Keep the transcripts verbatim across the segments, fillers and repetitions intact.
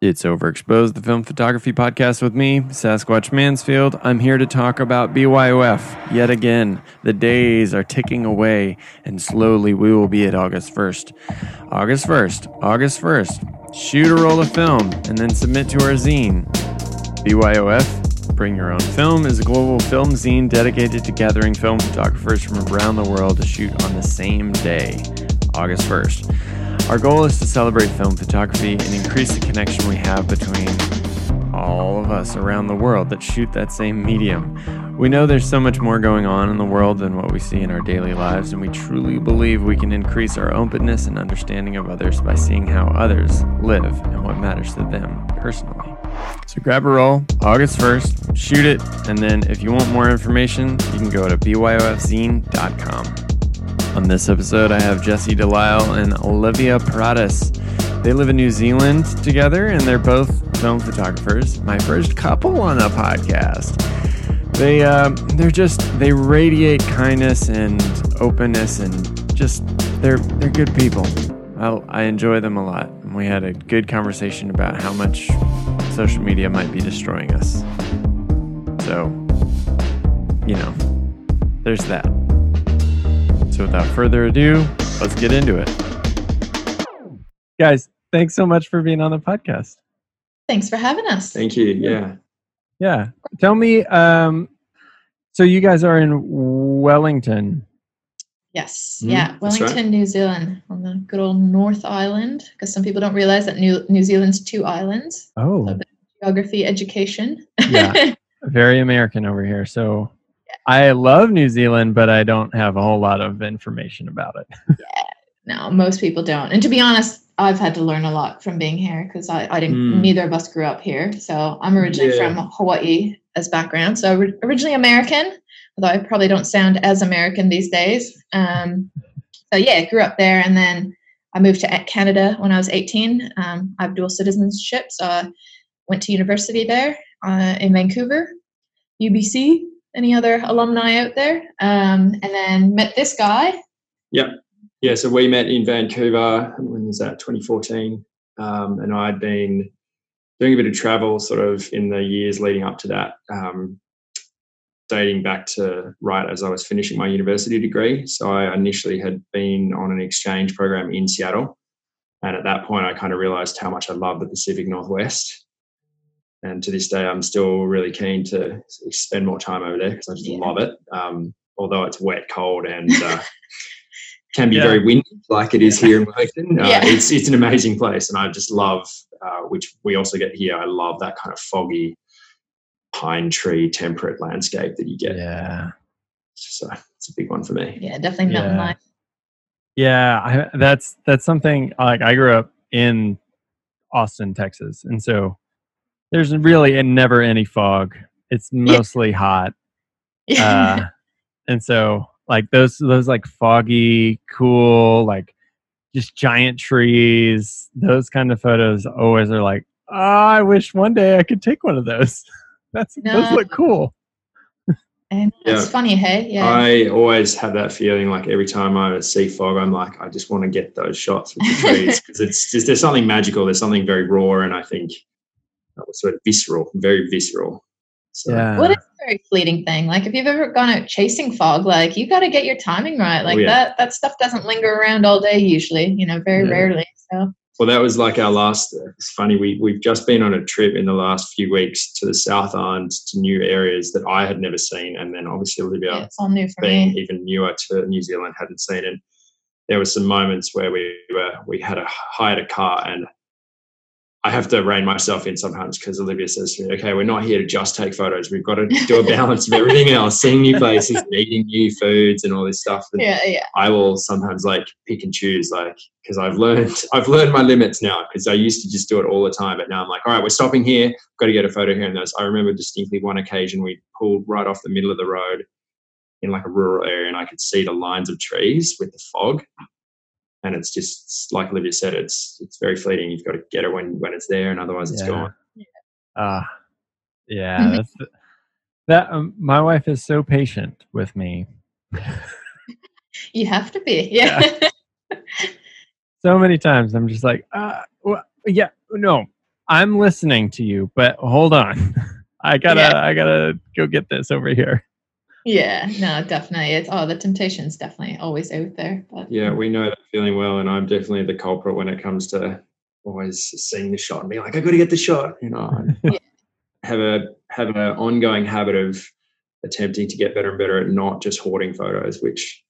It's Overexposed, the film photography podcast with me, Sasquatch Mansfield. I'm here to talk about B Y O F yet again. The days are ticking away, and slowly we will be at August first. August first. August first. Shoot a roll of film and then submit to our zine. B Y O F, Bring Your Own Film, is a global film zine dedicated to gathering film photographers from around the world to shoot on the same day, August first. Our goal is to celebrate film photography and increase the connection we have between all of us around the world that shoot that same medium. We know there's so much more going on in the world than what we see in our daily lives, and we truly believe we can increase our openness and understanding of others by seeing how others live and what matters to them personally. So grab a roll, August first, shoot it, and then if you want more information, you can go to b y o f zine dot com. On this episode, I have Jesse Delisle and Olivia Paradis. They live in New Zealand together, and they're both film photographers. My first couple on a podcast. They, uh, they're just, they radiate kindness and openness, and just, they're they're good people. I, I enjoy them a lot, and we had a good conversation about how much social media might be destroying us. So, you know, there's that. So without further ado, let's get into it. Guys, thanks so much for being on the podcast. Thanks for having us. Thank you. Yeah. Yeah. Tell me, um, so you guys are in Wellington. Yes. Mm-hmm. Yeah. Wellington, right. New Zealand, on the good old North Island, because some people don't realize that New, New Zealand's two islands. Oh. So geography, education. Yeah. Very American over here. So I love New Zealand, but I don't have a whole lot of information about it. Yeah, no, most people don't. And to be honest, I've had to learn a lot from being here because I, I didn't. Mm. Neither of us grew up here. So I'm originally yeah. from Hawaii as background. So re- originally American, although I probably don't sound as American these days. Um, so yeah, grew up there, and then I moved to Canada when I was eighteen. Um, I have dual citizenship, so I went to university there uh, in Vancouver, U B C. Any other alumni out there? Um, and then met this guy. Yeah. Yeah. So we met in Vancouver. When was that? twenty fourteen. Um, and I'd been doing a bit of travel sort of in the years leading up to that, um, dating back to right as I was finishing my university degree. So I initially had been on an exchange program in Seattle. And at that point, I kind of realized how much I love the Pacific Northwest. And to this day, I'm still really keen to spend more time over there because I just yeah. love it. Um, although it's wet, cold, and uh, can be yeah. very windy, like it is here in Wellington. Uh, yeah. It's it's an amazing place, and I just love, uh, which we also get here. I love that kind of foggy, pine tree, temperate landscape that you get. Yeah. So it's a big one for me. Yeah, definitely mountain yeah. life. Yeah, I, that's that's something. Like I grew up in Austin, Texas, and so. There's really and never any fog. It's mostly yeah. hot. Yeah. Uh, and so like those, those like foggy, cool, like just giant trees, those kind of photos always are like, oh, I wish one day I could take one of those. That's no. Those look cool. And it's yeah. funny, hey? Yeah. I always have that feeling like every time I see fog, I'm like, I just want to get those shots with the trees because it's just, there's something magical. There's something very raw. And I think, sort of visceral, very visceral. So. Yeah. What is a very fleeting thing? Like if you've ever gone out chasing fog, like you got to get your timing right. Like oh, yeah. that that stuff doesn't linger around all day usually, you know, very yeah. rarely. So. Well, that was like our last, uh, it's funny, we, we've just been on a trip in the last few weeks to the South Island to new areas that I had never seen. And then obviously Olivia, yeah, it's all new for being me. Even newer to New Zealand, hadn't seen it. There were some moments where we were, we had a, hired a car and I have to rein myself in sometimes because Olivia says to me, okay, we're not here to just take photos. We've got to do a balance of everything else, seeing new places, and eating new foods and all this stuff. And yeah, yeah. I will sometimes like pick and choose, like, because I've learned, I've learned my limits now because I used to just do it all the time. But now I'm like, all right, we're stopping here. I've got to get a photo here and those. I remember distinctly one occasion we pulled right off the middle of the road in like a rural area and I could see the lines of trees with the fog. And it's just like Olivia said, it's it's very fleeting. You've got to get it when, when it's there, and otherwise it's yeah. gone. Uh, yeah, mm-hmm. that's the, that um, my wife is so patient with me. You have to be, yeah. yeah. So many times I'm just like, uh, well, yeah, no, I'm listening to you, but hold on. I gotta, yeah. I gotta go get this over here. Yeah, no, definitely. It's oh, the temptation's definitely always out there. But. Yeah, we know that feeling well, and I'm definitely the culprit when it comes to always seeing the shot and being like, I got to get the shot. You know, yeah. have a have an ongoing habit of attempting to get better and better at not just hoarding photos, which.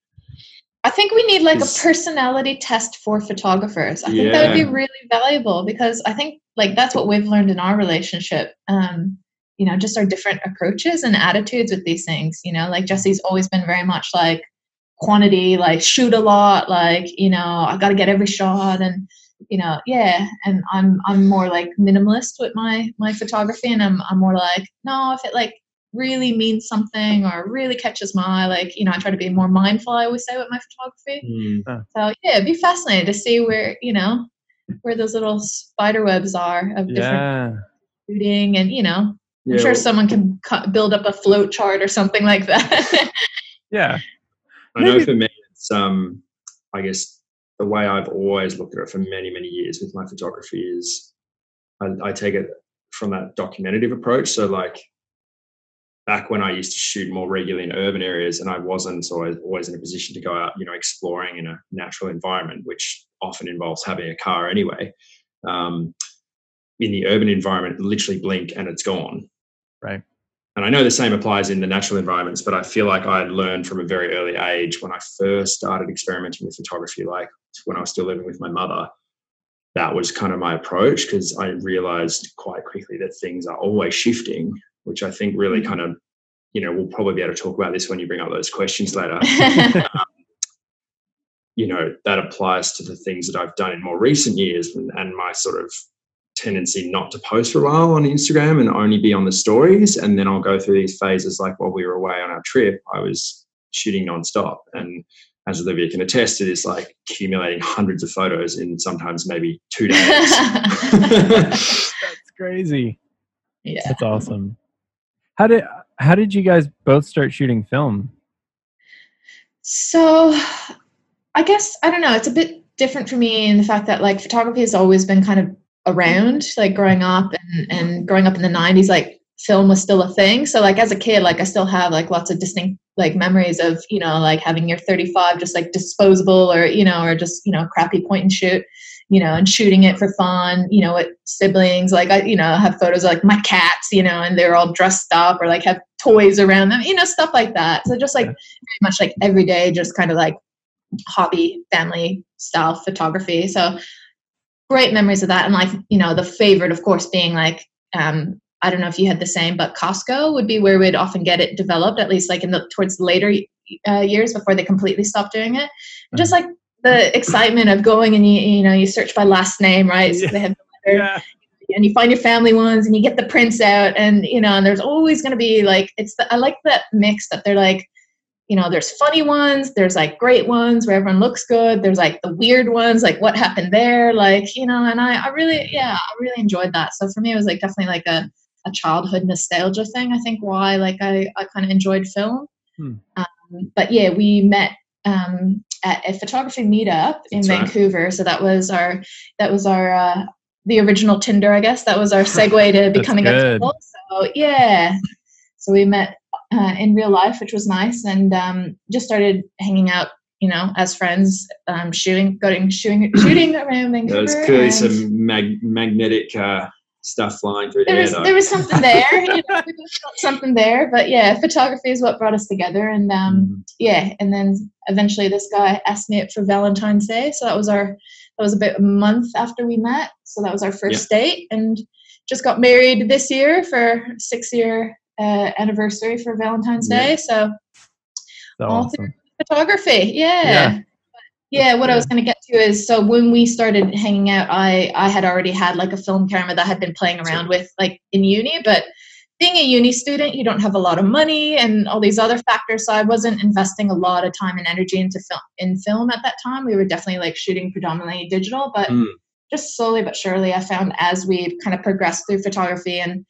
I think we need like a personality test for photographers. I yeah. think that would be really valuable because I think like that's what we've learned in our relationship. Um, you know, just our different approaches and attitudes with these things, you know, like Jesse's always been very much like quantity, like shoot a lot, like, you know, I got to get every shot and, you know, yeah. And I'm, I'm more like minimalist with my, my photography and I'm, I'm more like, no, if it like, really means something or really catches my eye, like, you know, I try to be more mindful, I always say, with my photography. Mm. So yeah, it'd be fascinating to see where, you know, where those little spider webs are of yeah. different shooting and, you know, yeah. I'm sure someone can cu- build up a float chart or something like that. yeah. I know for me, it's, um, I guess the way I've always looked at it for many, many years with my photography is I, I take it from that documentative approach. So like, back when I used to shoot more regularly in urban areas and I wasn't so I was always in a position to go out, you know, exploring in a natural environment, which often involves having a car anyway. Um, in the urban environment, literally blink and it's gone. Right. And I know the same applies in the natural environments, but I feel like I had learned from a very early age when I first started experimenting with photography, like when I was still living with my mother, that was kind of my approach because I realized quite quickly that things are always shifting, which I think really kind of, you know, we'll probably be able to talk about this when you bring up those questions later. um, you know, that applies to the things that I've done in more recent years and, and my sort of tendency not to post for a while on Instagram and only be on the stories. And then I'll go through these phases like while we were away on our trip, I was shooting nonstop. And as Olivia can attest to this, like accumulating hundreds of photos in sometimes maybe two days. That's crazy. Yeah. That's awesome. How did how did you guys both start shooting film? So I guess, I don't know, it's a bit different for me in the fact that like photography has always been kind of around, like growing up and, and growing up in the nineties, like film was still a thing. So like as a kid, like I still have like lots of distinct like memories of, you know, like having your thirty-five just like disposable or, you know, or just, you know, crappy point and shoot. You know, and shooting it for fun, you know, with siblings, like, I, you know, have photos of like my cats, you know, and they're all dressed up or like have toys around them, you know, stuff like that. So just like yeah. very much like everyday, just kind of like hobby, family style photography. So great memories of that. And like, you know, the favorite, of course, being like, um, I don't know if you had the same, but Costco would be where we'd often get it developed, at least like in the towards later uh, years before they completely stopped doing it. Mm-hmm. Just like, the excitement of going and you you know you search by last name, right? So yeah. they have the letter, yeah. and you find your family ones and you get the prints out and you know and there's always going to be like it's the, I like that mix that they're like you know there's funny ones, there's like great ones where everyone looks good, there's like the weird ones like what happened there, like you know and I I really yeah I really enjoyed that. So for me it was like definitely like a, a childhood nostalgia thing, I think why like I I kind of enjoyed film. Hmm. Um, but yeah we met um at a photography meetup in That's Vancouver. Right. So that was our, that was our, uh, the original Tinder, I guess that was our segue to becoming a couple. So yeah. So we met, uh, in real life, which was nice. And, um, just started hanging out, you know, as friends, um, shooting, going shooting, shooting around Vancouver. There's clearly some mag- magnetic, uh, stuff flying through the there was, air. There was something there, you know, we felt something there, but yeah, photography is what brought us together. And um, mm-hmm. yeah, and then eventually this guy asked me out for Valentine's Day. So that was our, that was about a month after we met. So that was our first yeah. date and just got married this year for six year uh, anniversary for Valentine's yeah. Day. So That's all awesome. Through photography. Yeah. yeah. Yeah, what I was going to get to is, so when we started hanging out, I, I had already had like a film camera that I had been playing around with like in uni, but being a uni student, you don't have a lot of money and all these other factors. So I wasn't investing a lot of time and energy into film in film at that time. We were definitely like shooting predominantly digital, but mm. just slowly but surely I found as we kind of progressed through photography and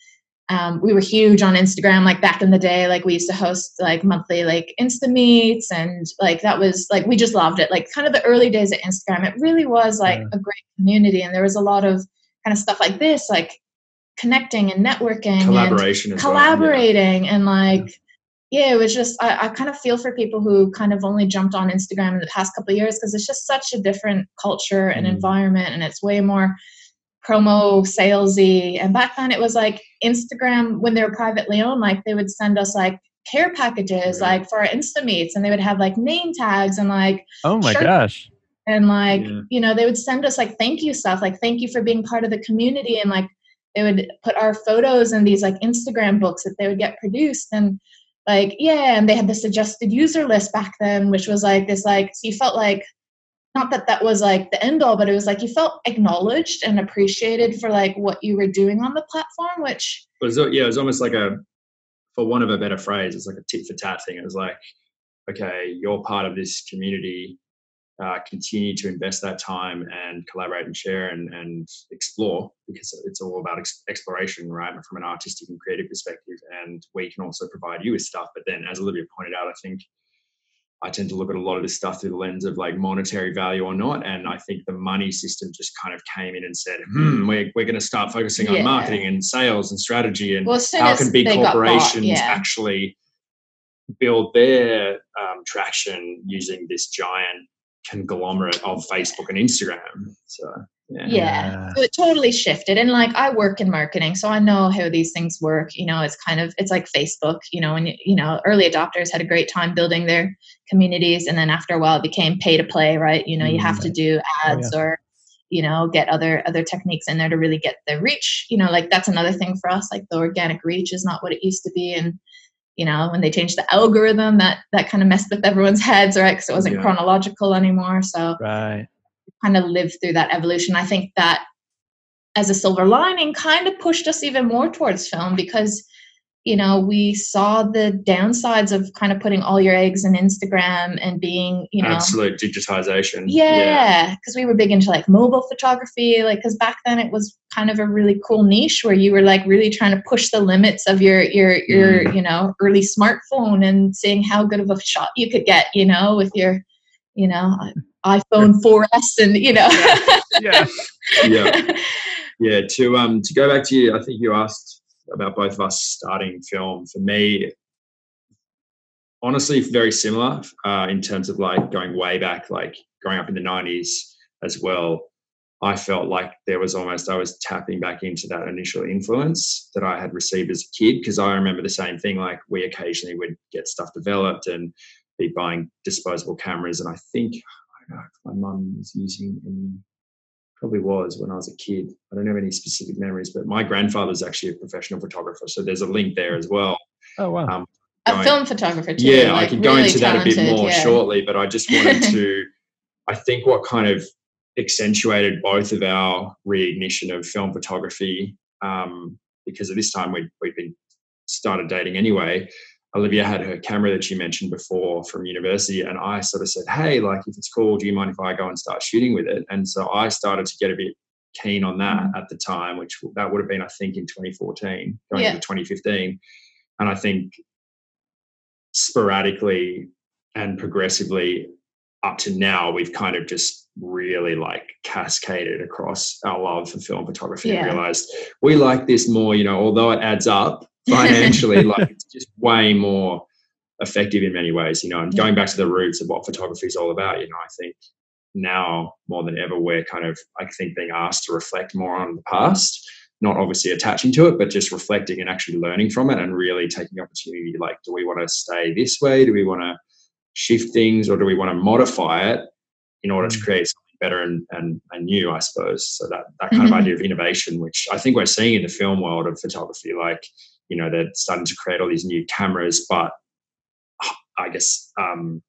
Um, we were huge on Instagram, like back in the day, like we used to host like monthly, like Insta meets and like, that was like, we just loved it. Like kind of the early days of Instagram, it really was like yeah. a great community. And there was a lot of kind of stuff like this, like connecting and networking, collaboration, and collaborating, well, yeah. and like, yeah, it was just, I, I kind of feel for people who kind of only jumped on Instagram in the past couple of years, because it's just such a different culture and mm. environment, and it's way more promo salesy. And back then it was like Instagram, when they were privately owned, like they would send us like care packages, right. like for our Insta meets, and they would have like name tags and like, oh my gosh. And like, yeah. you know, they would send us like, thank you stuff, like, thank you for being part of the community. And like, they would put our photos in these like Instagram books that they would get produced. And like, yeah. And they had the suggested user list back then, which was like this, like, so you felt like, not that that was like the end all, but it was like, you felt acknowledged and appreciated for like what you were doing on the platform, which was, yeah, it was almost like a, for want of a better phrase, it's like a tit for tat thing. It was like, okay, you're part of this community, uh, continue to invest that time and collaborate and share and, and explore, because it's all about ex- exploration, right? From an artistic and creative perspective. And we can also provide you with stuff. But then, as Olivia pointed out, I think I tend to look at a lot of this stuff through the lens of like monetary value or not. And I think the money system just kind of came in and said, hmm, we're, we're going to start focusing yeah. on marketing and sales and strategy, and well, how can big corporations yeah. actually build their um, traction using this giant conglomerate of Facebook and Instagram. So, yeah. yeah. So it totally shifted. And like, I work in marketing, so I know how these things work. You know, it's kind of, it's like Facebook, you know, and, you know, early adopters had a great time building their communities. And then after a while it became pay to play, right? You know, you have to do ads oh, yeah. or, you know, get other, other techniques in there to really get the reach, you know, like that's another thing for us. Like the organic reach is not what it used to be. And, you know, when they changed the algorithm, that, that kind of messed with everyone's heads, right? Because it wasn't yeah. chronological anymore. So right. kind of lived through that evolution. I think that as a silver lining kind of pushed us even more towards film, because, you know, we saw the downsides of kind of putting all your eggs in Instagram and being, you know. Absolute digitization. Yeah, because yeah. we were big into like mobile photography, like because back then it was kind of a really cool niche where you were like really trying to push the limits of your, your, your mm. you know, early smartphone and seeing how good of a shot you could get, you know, with your, you know, iPhone four S and, you know. yeah. Yeah. yeah. Yeah. To, um, to go back to you, I think you asked about both of us starting film. For me, honestly, very similar uh, in terms of like going way back, like growing up in the nineties as well. I felt like there was almost, I was tapping back into that initial influence that I had received as a kid, because I remember the same thing. Like we occasionally would get stuff developed and be buying disposable cameras. And I think, I don't know if my mum was using any, probably was when I was a kid. I don't have any specific memories, but my grandfather's actually a professional photographer, so there's a link there as well. Oh, wow. Um, going, a film photographer too. Yeah, like I can really go into talented, that a bit more yeah. shortly, but I just wanted to, I think what kind of accentuated both of our reignition of film photography, um, because at this time we'd, we'd been started dating anyway, Olivia had her camera that you mentioned before from university, and I sort of said, hey, like if it's cool, do you mind if I go and start shooting with it? And so I started to get a bit keen on that mm-hmm. at the time, which that would have been, I think, in twenty fourteen, going yeah. into twenty fifteen. And I think sporadically and progressively up to now, we've kind of just really like cascaded across our love for film photography yeah. and realised we like this more, you know, although it adds up financially, like it's just way more effective in many ways, you know, and going back to the roots of what photography is all about, you know, I think now more than ever we're kind of, I think, being asked to reflect more on the past, not obviously attaching to it, but just reflecting and actually learning from it and really taking opportunity, like, do we want to stay this way? Do we want to shift things, or do we want to modify it in order to create something better and, and, and new, I suppose. So that, that kind mm-hmm. of idea of innovation, which I think we're seeing in the film world of photography, like, you know, they're starting to create all these new cameras, but I guess um,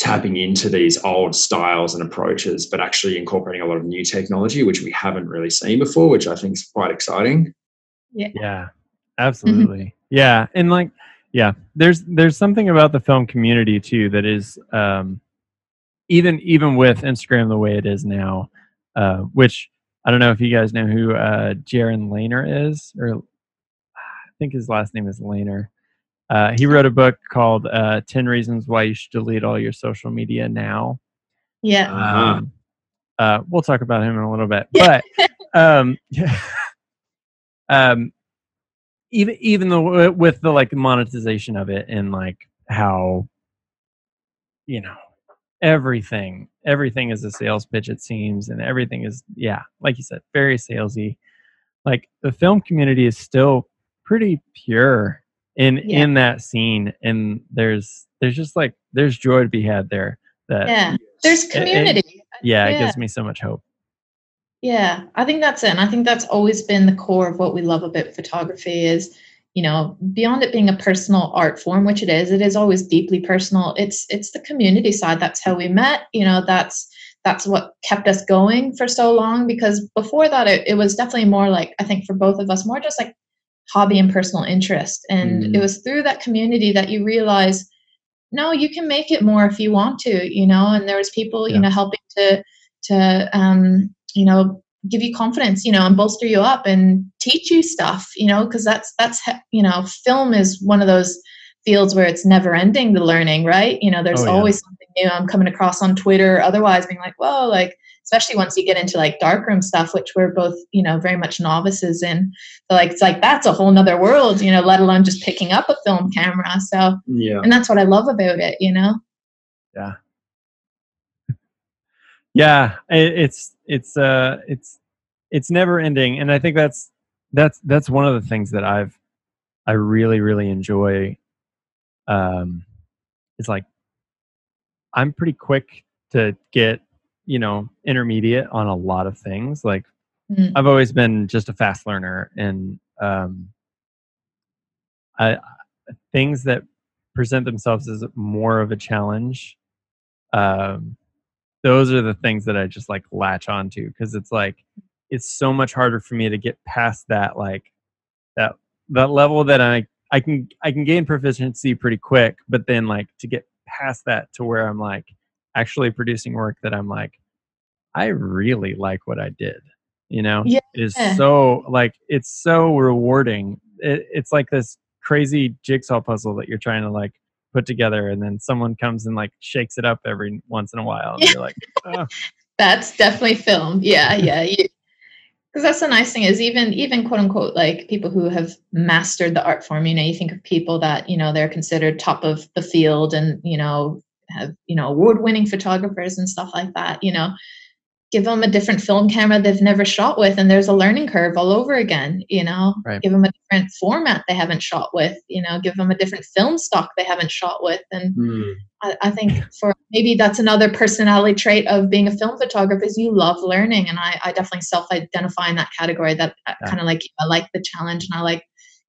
tapping into these old styles and approaches, but actually incorporating a lot of new technology, which we haven't really seen before, which I think is quite exciting. Yeah, yeah, absolutely. Mm-hmm. Yeah. And like, yeah, there's, there's something about the film community too, that is um, even, even with Instagram the way it is now, uh, which I don't know if you guys know who uh, Jaron Lanier is, or I think his last name is Lanier. Uh, he wrote a book called uh, ten Reasons Why You Should Delete All Your Social Media Now. Yeah. Um, Uh, we'll talk about him in a little bit, but um, yeah, um, even even though with the like monetization of it and like how, you know, everything everything is a sales pitch, it seems, and everything is yeah, like you said, very salesy. Like the film community is still pretty pure in yeah. in that scene, and there's there's just like there's joy to be had there. That yeah, there's community. It, it, Yeah, yeah, it gives me so much hope. Yeah, I think that's it. And I think that's always been the core of what we love about photography is, you know, beyond it being a personal art form, which it is, it is always deeply personal. It's it's the community side. That's how we met. You know, that's that's what kept us going for so long, because before that, it, it was definitely more like, I think for both of us, more just like hobby and personal interest. And mm. it was through that community that you realize, no, you can make it more if you want to, you know, and there was people, yeah. you know, helping to, to, um, you know, give you confidence, you know, and bolster you up and teach you stuff, you know, cause that's, that's, you know, film is one of those fields where it's never ending, the learning, right? You know, there's oh, yeah. always something new I'm coming across on Twitter or otherwise, being like, whoa, like, especially once you get into like darkroom stuff, which we're both, you know, very much novices in. So like, it's like, that's a whole nother world, you know, let alone just picking up a film camera. So, yeah. And that's what I love about it, you know? Yeah. Yeah. It, it's, it's, uh, it's, it's never ending. And I think that's, that's, that's one of the things that I've, I really, really enjoy. Um, it's like, I'm pretty quick to get, you know, intermediate on a lot of things. Like mm. I've always been just a fast learner, and um, I, things that present themselves as more of a challenge. Um, those are the things that I just like latch onto, because it's like, it's so much harder for me to get past that, like that, that level that I, I can, I can gain proficiency pretty quick, but then like to get past that to where I'm like, actually producing work that I'm like, I really like what I did, you know? Yeah. It is so like, it's so rewarding. It, it's like this crazy jigsaw puzzle that you're trying to like put together, and then someone comes and like shakes it up every once in a while, and yeah. you're like, oh. That's definitely film. Yeah. Yeah. You, cause that's the nice thing is even, even quote unquote, like people who have mastered the art form, you know, you think of people that, you know, they're considered top of the field and, you know, have, you know, award-winning photographers and stuff like that, you know, give them a different film camera they've never shot with, and there's a learning curve all over again, you know, right. Give them a different format they haven't shot with, you know, give them a different film stock they haven't shot with. And mm. I, I think for maybe that's another personality trait of being a film photographer is you love learning. And I, I definitely self-identify in that category that yeah. kind of like, I like the challenge, and I like,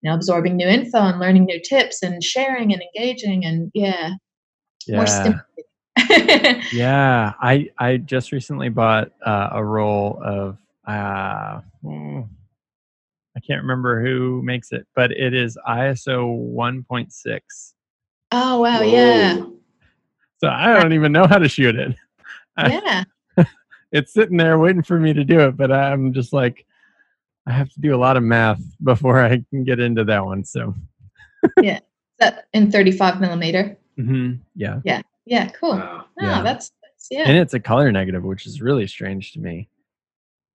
you know, absorbing new info and learning new tips and sharing and engaging. And yeah. Yeah. yeah. I, I just recently bought uh, a roll of, uh, I can't remember who makes it, but it is I S O one point six. Oh, wow. Whoa. Yeah. So I don't even know how to shoot it. Yeah. I, it's sitting there waiting for me to do it, but I'm just like, I have to do a lot of math before I can get into that one. So yeah. Is that in thirty-five millimeter? Mm-hmm. Yeah. Yeah. Yeah. Cool. Wow. No, yeah. That's, that's yeah. And it's a color negative, which is really strange to me.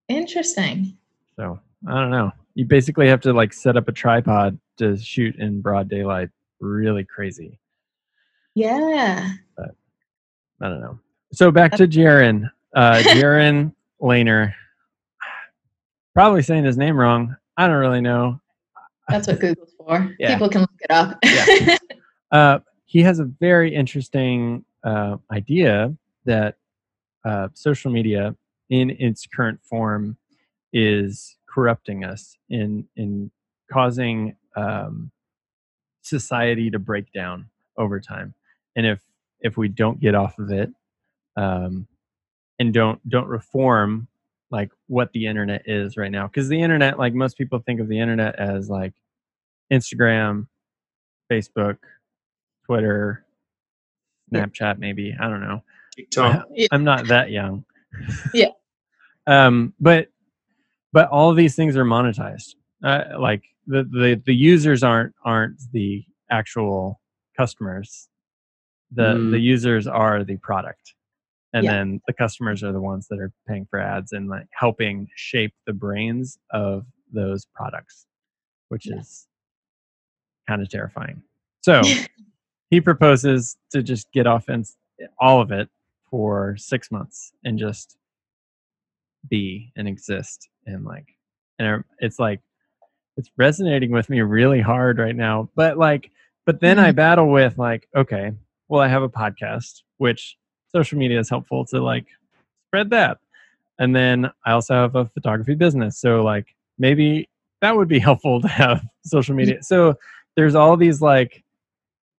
Interesting. So I don't know. You basically have to like set up a tripod to shoot in broad daylight. Really crazy. Yeah. But I don't know. So back to Jaron. Uh, Jaron Lanier. Probably saying his name wrong. I don't really know. That's what Google's for. Yeah. People can look it up. yeah. Uh, He has a very interesting uh, idea that uh, social media in its current form is corrupting us in, in causing um, society to break down over time. And if, if we don't get off of it um, and don't, don't reform like what the internet is right now, because the internet, like most people think of the internet as like Instagram, Facebook, Twitter, Snapchat, maybe. I don't know. TikTok. I, I'm not that young. yeah. Um, but but all of these things are monetized. Uh, like the, the the users aren't aren't the actual customers. The mm. the users are the product. And yeah. then the customers are the ones that are paying for ads and like helping shape the brains of those products, which yeah. is kind of terrifying. So he proposes to just get off and all of it for six months and just be and exist. And like, and it's like, it's resonating with me really hard right now. But like, but then mm-hmm. I battle with like, okay, well, I have a podcast, which social media is helpful to like spread that. And then I also have a photography business. So like maybe that would be helpful to have social media. So there's all these like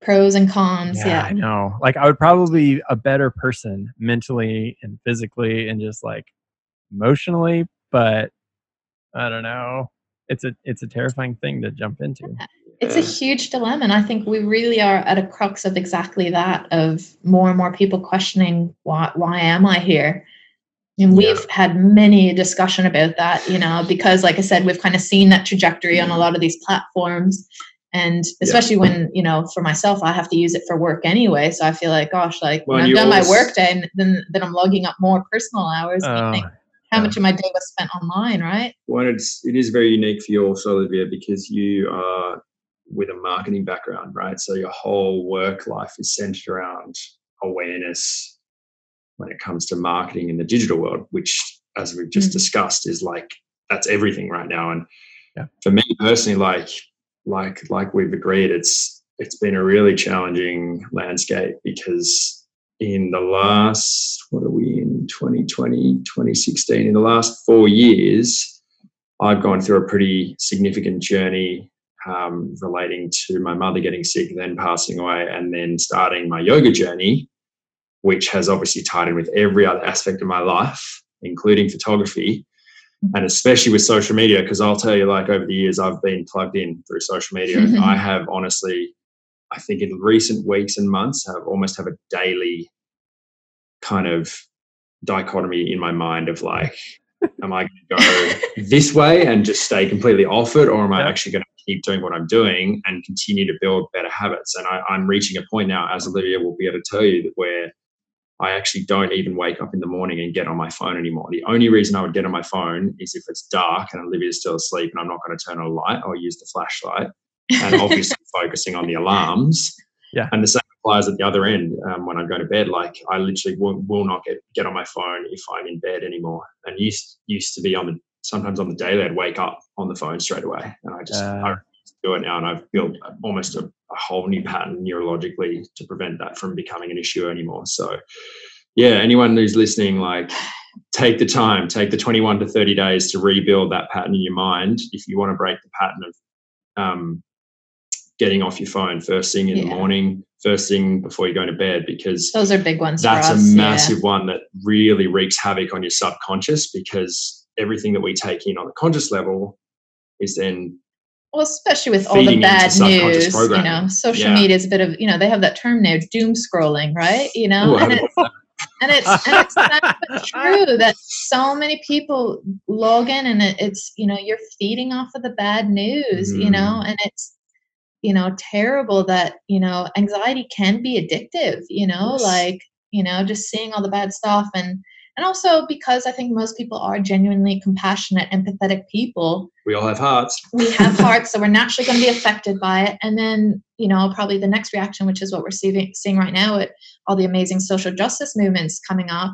pros and cons. Yeah, yeah. I know. Like I would probably be a better person mentally and physically and just like emotionally, but I don't know. It's a, it's a terrifying thing to jump into. Yeah. It's a huge dilemma. And I think we really are at a crux of exactly that, of more and more people questioning, why, why am I here? And we've yeah. had many discussion about that, you know, because like I said, we've kind of seen that trajectory on a lot of these platforms. And especially yeah. when, you know, for myself, I have to use it for work anyway. So I feel like, gosh, like well, when I've done always... my work day and then, then I'm logging up more personal hours. Uh, I think how yeah. much of my day was spent online, right? Well, it's, it is very unique for you also, Olivia, because you are with a marketing background, right? So your whole work life is centered around awareness when it comes to marketing in the digital world, which, as we've just mm-hmm. discussed, is like, that's everything right now. And yeah. for me personally, like, like, like we've agreed, it's, it's been a really challenging landscape because in the last, what are we in twenty twenty, twenty sixteen, in the last four years, I've gone through a pretty significant journey Um, relating to my mother getting sick, then passing away, and then starting my yoga journey, which has obviously tied in with every other aspect of my life, including photography, and especially with social media, because I'll tell you, like, over the years, I've been plugged in through social media. And I have honestly, I think in recent weeks and months, I've almost have a daily kind of dichotomy in my mind of like, am I going to go this way and just stay completely off it, or am I actually going to keep doing what I'm doing and continue to build better habits? And I, I'm reaching a point now, as Olivia will be able to tell you, that where I actually don't even wake up in the morning and get on my phone anymore. The only reason I would get on my phone is if it's dark and Olivia's still asleep and I'm not going to turn on a light. I'll use the flashlight and obviously focusing on the alarms. Yeah. And the same applies at the other end um, when I go to bed. Like I literally will, will not get, get on my phone if I'm in bed anymore. And used used to be on the sometimes on the daily, I'd wake up on the phone straight away, and I just uh, I do it now. And I've built almost a, a whole new pattern neurologically to prevent that from becoming an issue anymore. So, yeah, anyone who's listening, like, take the time, take the twenty-one to thirty days to rebuild that pattern in your mind if you want to break the pattern of um, getting off your phone first thing in yeah. the morning, first thing before you go to bed, because those are big ones. That's for us. a massive yeah. one that really wreaks havoc on your subconscious, because everything that we take in on the conscious level is then, well, especially with all the bad news, you know, social yeah. media is a bit of, you know, they have that term now, doom scrolling, right? You know, Ooh, and, it's, and it's and it's not true that so many people log in and it, it's, you know, you're feeding off of the bad news, mm. you know, and it's, you know, terrible that, you know, anxiety can be addictive, you know, yes. like, you know, just seeing all the bad stuff. And And also because I think most people are genuinely compassionate, empathetic people. We all have hearts. We have hearts, so we're naturally going to be affected by it. And then, you know, probably the next reaction, which is what we're seeing, seeing right now at all the amazing social justice movements coming up,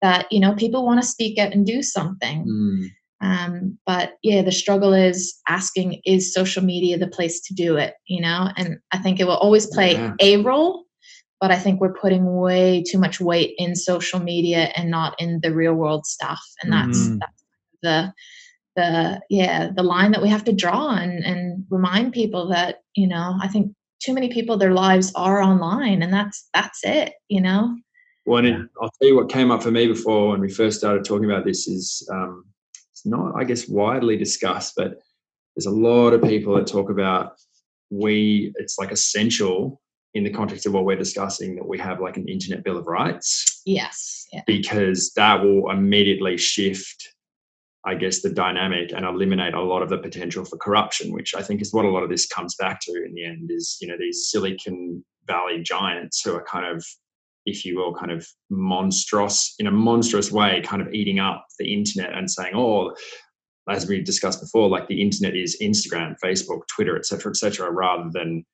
that, you know, people want to speak out and do something. Mm. Um, but, yeah, the struggle is asking, is social media the place to do it, you know? And I think it will always play yeah. a role. But I think we're putting way too much weight in social media and not in the real world stuff. And that's, mm-hmm. that's the, the, yeah, the line that we have to draw and, and remind people that, you know, I think too many people, their lives are online, and that's, that's it, you know? Well, and yeah. I'll tell you what came up for me before when we first started talking about this is um, it's not, I guess, widely discussed, but there's a lot of people that talk about we, it's like essential in the context of what we're discussing, that we have like an internet bill of rights. Yes. Yeah. Because that will immediately shift, I guess, the dynamic and eliminate a lot of the potential for corruption, which I think is what a lot of this comes back to in the end is, you know, these Silicon Valley giants who are kind of if you will, kind of monstrous, in a monstrous way, kind of eating up the internet and saying, oh, as we discussed before, like the internet is Instagram, Facebook, Twitter, et cetera, et cetera, rather than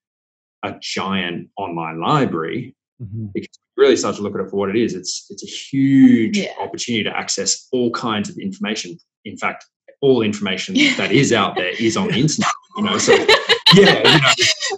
a giant online library. Mm-hmm. Because we really start to look at it for what it is. It's it's a huge yeah. opportunity to access all kinds of information. In fact, all information that is out there is on the internet, you know, so yeah, you know,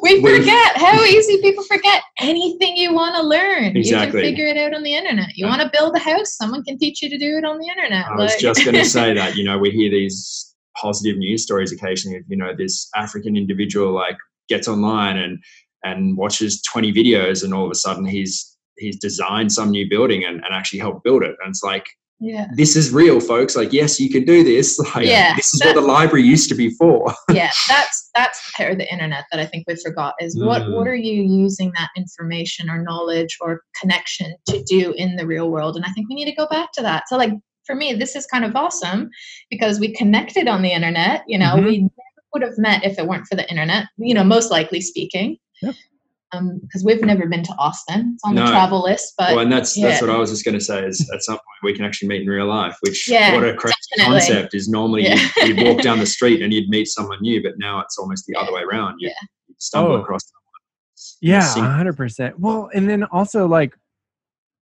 we forget how easy people forget anything you want to learn. Exactly. You can figure it out on the internet. You yeah. want to build a house, someone can teach you to do it on the internet. I was like. just going to say that, you know, we hear these positive news stories occasionally of, you know, this African individual like gets online and and watches twenty videos and all of a sudden he's he's designed some new building and, and actually helped build it. And it's like, yeah, this is real, folks. Like, yes, you can do this. Like, yeah, this is what the library used to be for. yeah, that's that's the part of the internet that I think we forgot is what mm. what are you using that information or knowledge or connection to do in the real world? And I think we need to go back to that. So, like, for me, this is kind of awesome because we connected on the internet. You know, mm-hmm. we never would have met if it weren't for the internet. You know, most likely speaking. Yep. Um, because we've never been to Austin. It's on no. the travel list. But well, and that's yeah. that's what I was just going to say is at some point we can actually meet in real life, which yeah, what a crazy definitely. concept is. Normally yeah. you'd, you'd walk down the street and you'd meet someone new, but now it's almost the yeah. other way around. You yeah. stumble oh. across someone. Yeah, one hundred percent. Well, and then also like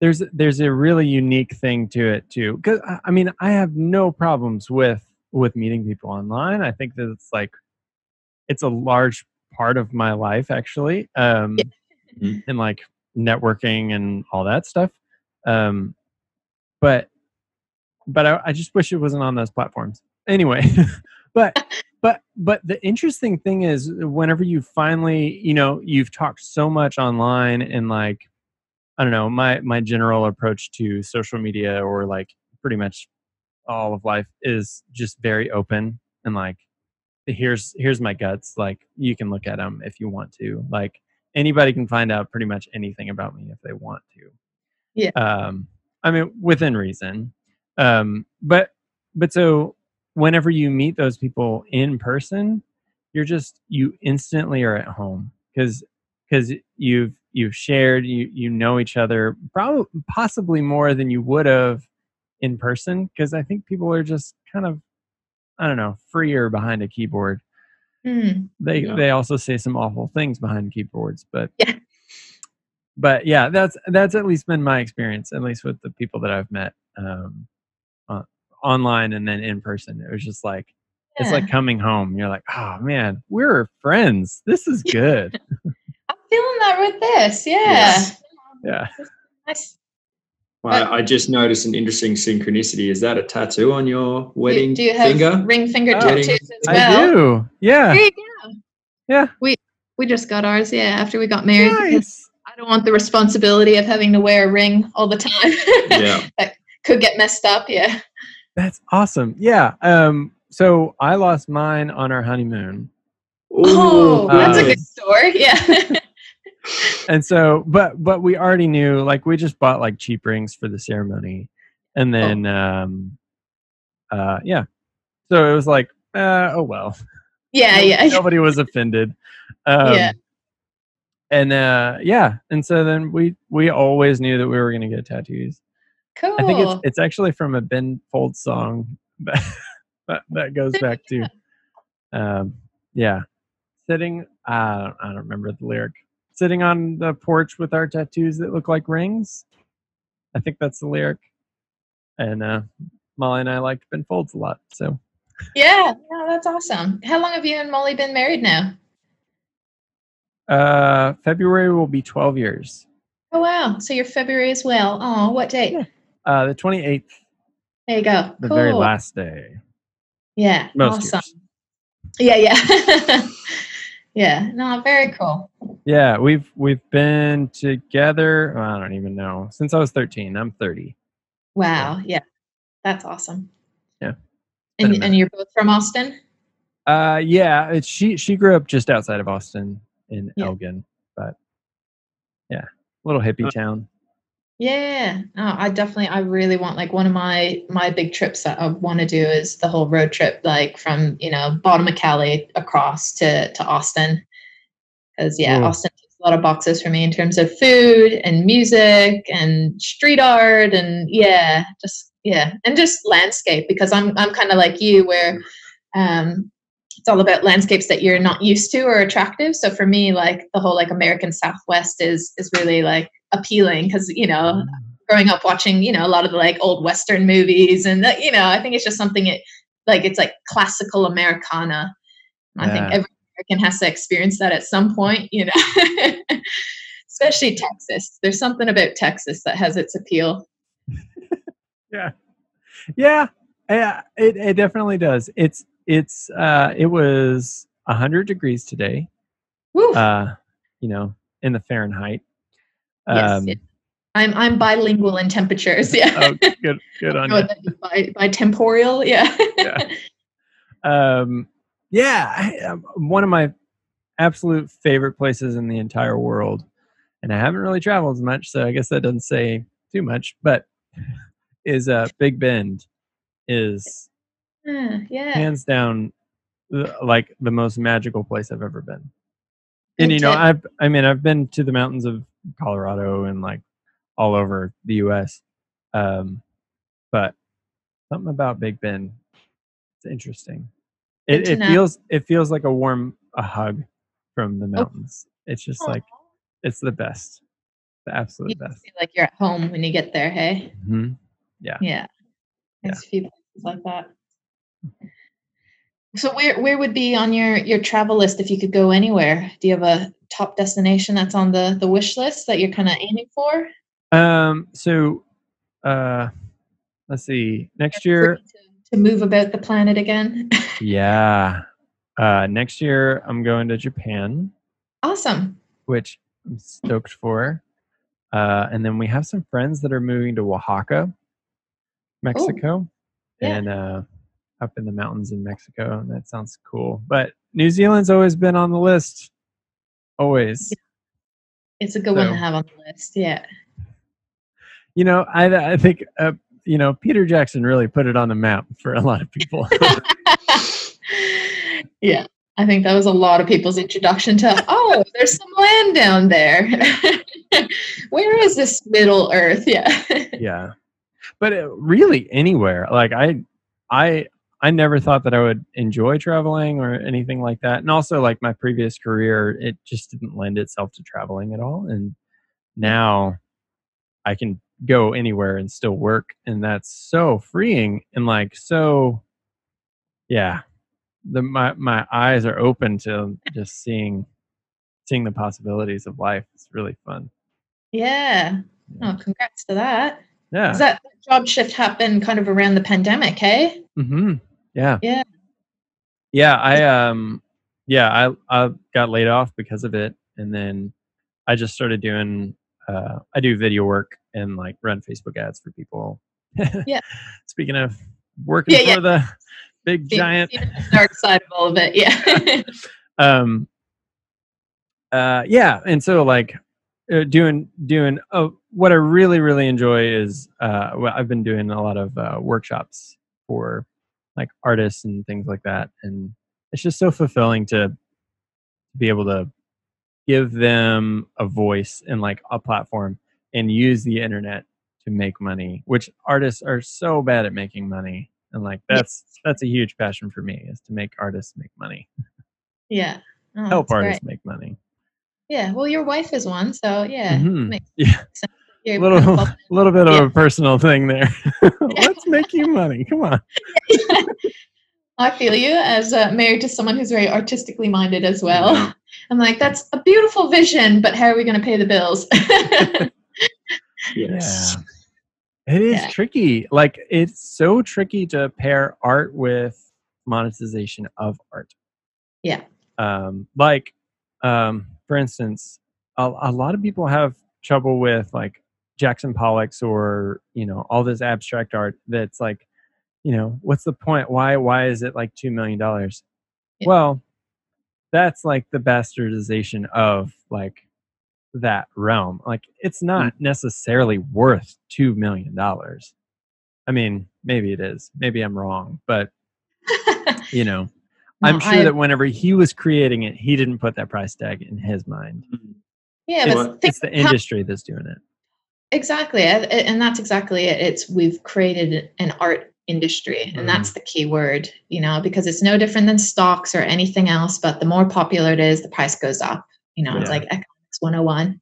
there's there's a really unique thing to it too. Because I mean, I have no problems with with meeting people online. I think that it's like it's a large part of my life actually, um yeah. and like networking and all that stuff, um but but I, I just wish it wasn't on those platforms anyway. but but but the interesting thing is whenever you finally, you know, you've talked so much online, and like I don't know, my my general approach to social media or like pretty much all of life is just very open and like, here's here's my guts, like you can look at them if you want to, like anybody can find out pretty much anything about me if they want to. Yeah. um I mean, within reason. um but but so whenever you meet those people in person, you're just you instantly are at home because because you've you've shared, you you know each other probably possibly more than you would have in person, because I think people are just kind of, I don't know, freer behind a keyboard. Mm, they yeah. they also say some awful things behind keyboards, but yeah. but yeah, that's that's at least been my experience, at least with the people that I've met um, uh, online and then in person. It was just like yeah. it's like coming home. You're like, oh man, we're friends. This is good. I'm feeling that with this. Yeah. Yes. Yeah. Nice. Well, I just noticed an interesting synchronicity. Is that a tattoo on your wedding finger? Do you have finger? ring finger oh, tattoos as well? I do. Yeah. There you go. Yeah. We we just got ours, yeah, after we got married. Nice. I don't want the responsibility of having to wear a ring all the time. Yeah. That could get messed up, yeah. That's awesome. Yeah. Um. So I lost mine on our honeymoon. Ooh, oh, that's uh, a good story. Yeah. And so, but, but we already knew, like, we just bought like cheap rings for the ceremony. And then, oh. um, uh, yeah. So it was like, uh, oh, well. Yeah. Nobody, yeah. Nobody was offended. Um, yeah. And, uh, yeah. And so then we, we always knew that we were going to get tattoos. Cool. I think it's, it's actually from a Ben Folds song, but that, that goes back to, um, yeah. Sitting, uh, I don't remember the lyric. Sitting on the porch with our tattoos that look like rings. I think that's the lyric. And uh, Molly and I liked Ben Folds a lot. So yeah, yeah, that's awesome. How long have you and Molly been married now? Uh, February will be twelve years. Oh wow! So you're February as well. Oh, what date? Yeah. Uh, the twenty-eighth. There you go. The cool. very last day. Yeah. Most awesome. Years. Yeah, yeah, yeah. No, very cool. Yeah, we've we've been together, I don't even know, since I was thirteen. I'm thirty. Wow, so. Yeah. That's awesome. Yeah. And and you're both from Austin? Uh yeah, it's, she she grew up just outside of Austin in yeah. Elgin, but yeah, little hippie uh, town. Yeah. No, I definitely I really want, like, one of my my big trips that I want to do is the whole road trip, like from, you know, bottom of Cali across to to Austin. Because, yeah, Austin takes a lot of boxes for me in terms of food and music and street art and yeah, just yeah, and just landscape, because I'm I'm kind of like you, where um, it's all about landscapes that you're not used to or attractive. So for me, like the whole like American Southwest is is really like appealing, because you know, growing up watching you know a lot of the like old Western movies and the, you know I think it's just something it like it's like classical Americana. I yeah. think every American has to experience that at some point, you know, especially Texas. There's something about Texas that has its appeal. yeah. Yeah. Yeah. It, it definitely does. It's, it's, uh, it was a hundred degrees today, Woo. uh, you know, in the Fahrenheit. Um, yes, yeah. I'm, I'm bilingual in temperatures. Yeah. oh, good. Good on you. By, by temporal. Yeah. yeah. Um, Yeah, I, one of my absolute favorite places in the entire world, and I haven't really traveled as much, so I guess that doesn't say too much. But is uh, Big Bend is uh, yeah. hands down like the most magical place I've ever been. And you know, I've I mean I've been to the mountains of Colorado and like all over the U S Um, but something about Big Bend, it's interesting. It, it feels it feels like a warm a hug from the mountains. Oh. It's just Aww. like it's the best, the absolute you best. Feel like you're at home when you get there. Hey, mm-hmm. yeah, yeah. There's yeah. a few places like that. So where where would be on your your travel list if you could go anywhere? Do you have a top destination that's on the the wish list that you're kind of aiming for? Um. So, uh, let's see. Next year. To move about the planet again. yeah. Uh, next year, I'm going to Japan. Awesome. Which I'm stoked for. Uh, and then we have some friends that are moving to Oaxaca, Mexico. Yeah. And uh, up in the mountains in Mexico. And that sounds cool. But New Zealand's always been on the list. Always. Yeah. It's a good so, one to have on the list. Yeah. You know, I, I think... Uh, you know, Peter Jackson really put it on the map for a lot of people. yeah. I think that was a lot of people's introduction to, oh, there's some land down there. Where is this Middle Earth? Yeah. yeah. But it, really anywhere. Like I, I, I never thought that I would enjoy traveling or anything like that. And also like my previous career, it just didn't lend itself to traveling at all. And now I can go anywhere and still work, and that's so freeing and like so yeah the my my eyes are open to just seeing seeing the possibilities of life. It's really fun. yeah, yeah. Oh, congrats to that. Yeah. Does that job shift happen kind of around the pandemic? hey mm-hmm. yeah yeah yeah I um yeah I I got laid off because of it, and then I just started doing Uh, I do video work and like run Facebook ads for people. Yeah. Speaking of working yeah, for yeah. the big see, giant see the dark side of all of it. Yeah. um. Uh. Yeah. And so like uh, doing doing uh, what I really really enjoy is uh well, I've been doing a lot of uh, workshops for like artists and things like that, and it's just so fulfilling to be able to give them a voice and like a platform and use the internet to make money, which artists are so bad at making money. And like, that's, yes. that's a huge passion for me, is to make artists make money. Yeah. Oh, help artists great. make money. Yeah. Well, your wife is one. So yeah. Mm-hmm. Yeah. A little, little bit of yeah. a personal thing there. Let's make you money. Come on. yeah. I feel you as uh, married to someone who's very artistically minded as well. Yeah. I'm like, that's a beautiful vision, but how are we going to pay the bills? yeah. It is yeah. tricky. Like, it's so tricky to pair art with monetization of art. Yeah. Um, like, um, for instance, a, a lot of people have trouble with like Jackson Pollock's or, you know, all this abstract art that's like, you know, what's the point? Why, why is it like two million dollars? Yeah. Well, that's like the bastardization of like that realm. Like it's not necessarily worth two million dollars. I mean, maybe it is, maybe I'm wrong, but you know, no, I'm sure I, that whenever he was creating it, he didn't put that price tag in his mind. Yeah, but well, it's the industry that's doing it. Exactly. And that's exactly it. It's we've created an art industry, and mm-hmm. that's the key word, you know, because it's no different than stocks or anything else. But the more popular it is, the price goes up. You know, yeah. It's like economics one oh one.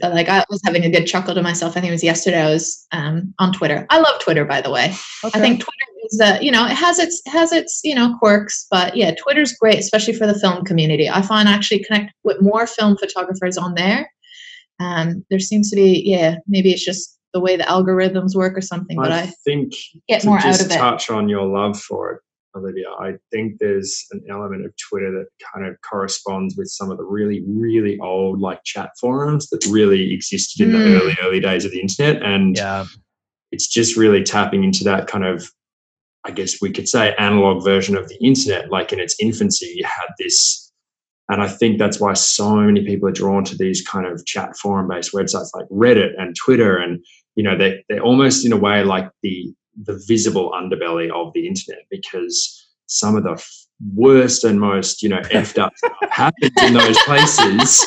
So like I was having a good chuckle to myself. I think it was yesterday. I was um, on Twitter. I love Twitter, by the way. Okay. I think Twitter is, uh, you know, it has its has its you know quirks, but yeah, Twitter's great, especially for the film community. I find I actually connect with more film photographers on there. Um, there seems to be, yeah, maybe it's just the way the algorithms work or something. But I, I think get more out of it. Just touch on your love for it, Olivia. I think there's an element of Twitter that kind of corresponds with some of the really, really old like chat forums that really existed in mm. the early, early days of the internet. And yeah. it's just really tapping into that kind of, I guess we could say, analog version of the internet. Like in its infancy, you had this, and I think that's why so many people are drawn to these kind of chat forum-based websites like Reddit and Twitter. And, you know, they, they're almost in a way like the, the visible underbelly of the internet, because some of the f- worst and most, you know, effed up stuff happens in those places,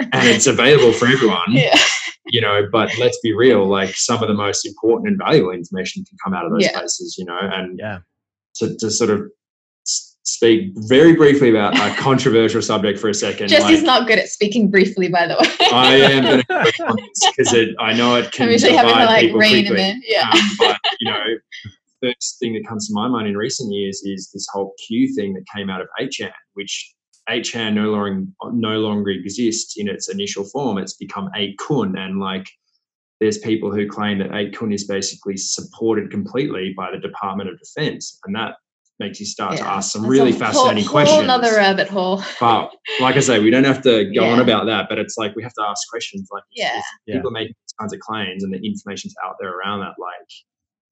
and it's available for everyone, yeah. you know, but let's be real, like some of the most important and valuable information can come out of those yeah. places, you know, and yeah. to, to sort of speak very briefly about a controversial subject for a second. Jesse's like, not good at speaking briefly, by the way. I am going to speak on this because I know it can divide like, people rain quickly. In yeah. um, but, you know, the first thing that comes to my mind in recent years is this whole Q thing that came out of eight chan, which eight chan no longer, no longer exists in its initial form. It's become eight kun, and, like, there's people who claim that eight kun is basically supported completely by the Department of Defense, and that makes you start yeah. to ask some That's really fascinating whole, questions. Whole another rabbit hole. But like I say, we don't have to go yeah. on about that, but it's like we have to ask questions. Like yeah. if yeah. people make these kinds of claims and the information's out there around that, like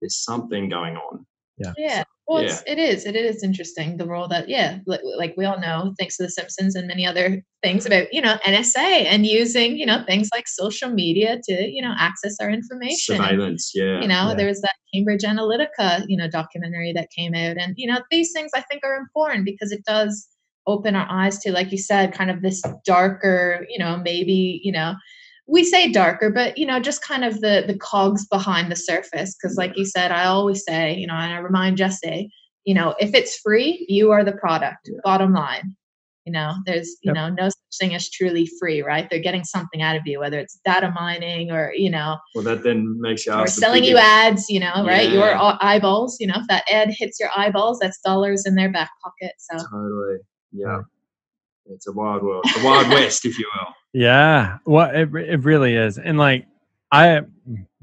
there's something going on. Yeah. Yeah. So, well, yeah. It's, it is. It is interesting, the role that, yeah, like, like we all know, thanks to The Simpsons and many other things about, you know, N S A and using, you know, things like social media to, you know, access our information. Surveillance, yeah. You know, yeah. there was that Cambridge Analytica, you know, documentary that came out. And, you know, these things I think are important because it does open our eyes to, like you said, kind of this darker, you know, maybe, you know, we say darker, but, you know, just kind of the the cogs behind the surface. Because like you said, I always say, you know, and I remind Jesse, you know, if it's free, you are the product, yeah. bottom line. You know, there's, you yep. know, no such thing as truly free, right? They're getting something out of you, whether it's data mining or, you know. Well, that then makes you. Or selling you ads, you know, yeah. right? Your eyeballs, you know, if that ad hits your eyeballs, that's dollars in their back pocket. So. Totally. Yeah. It's a wild world. The Wild West, if you will. Yeah. Well, it it really is. And like, I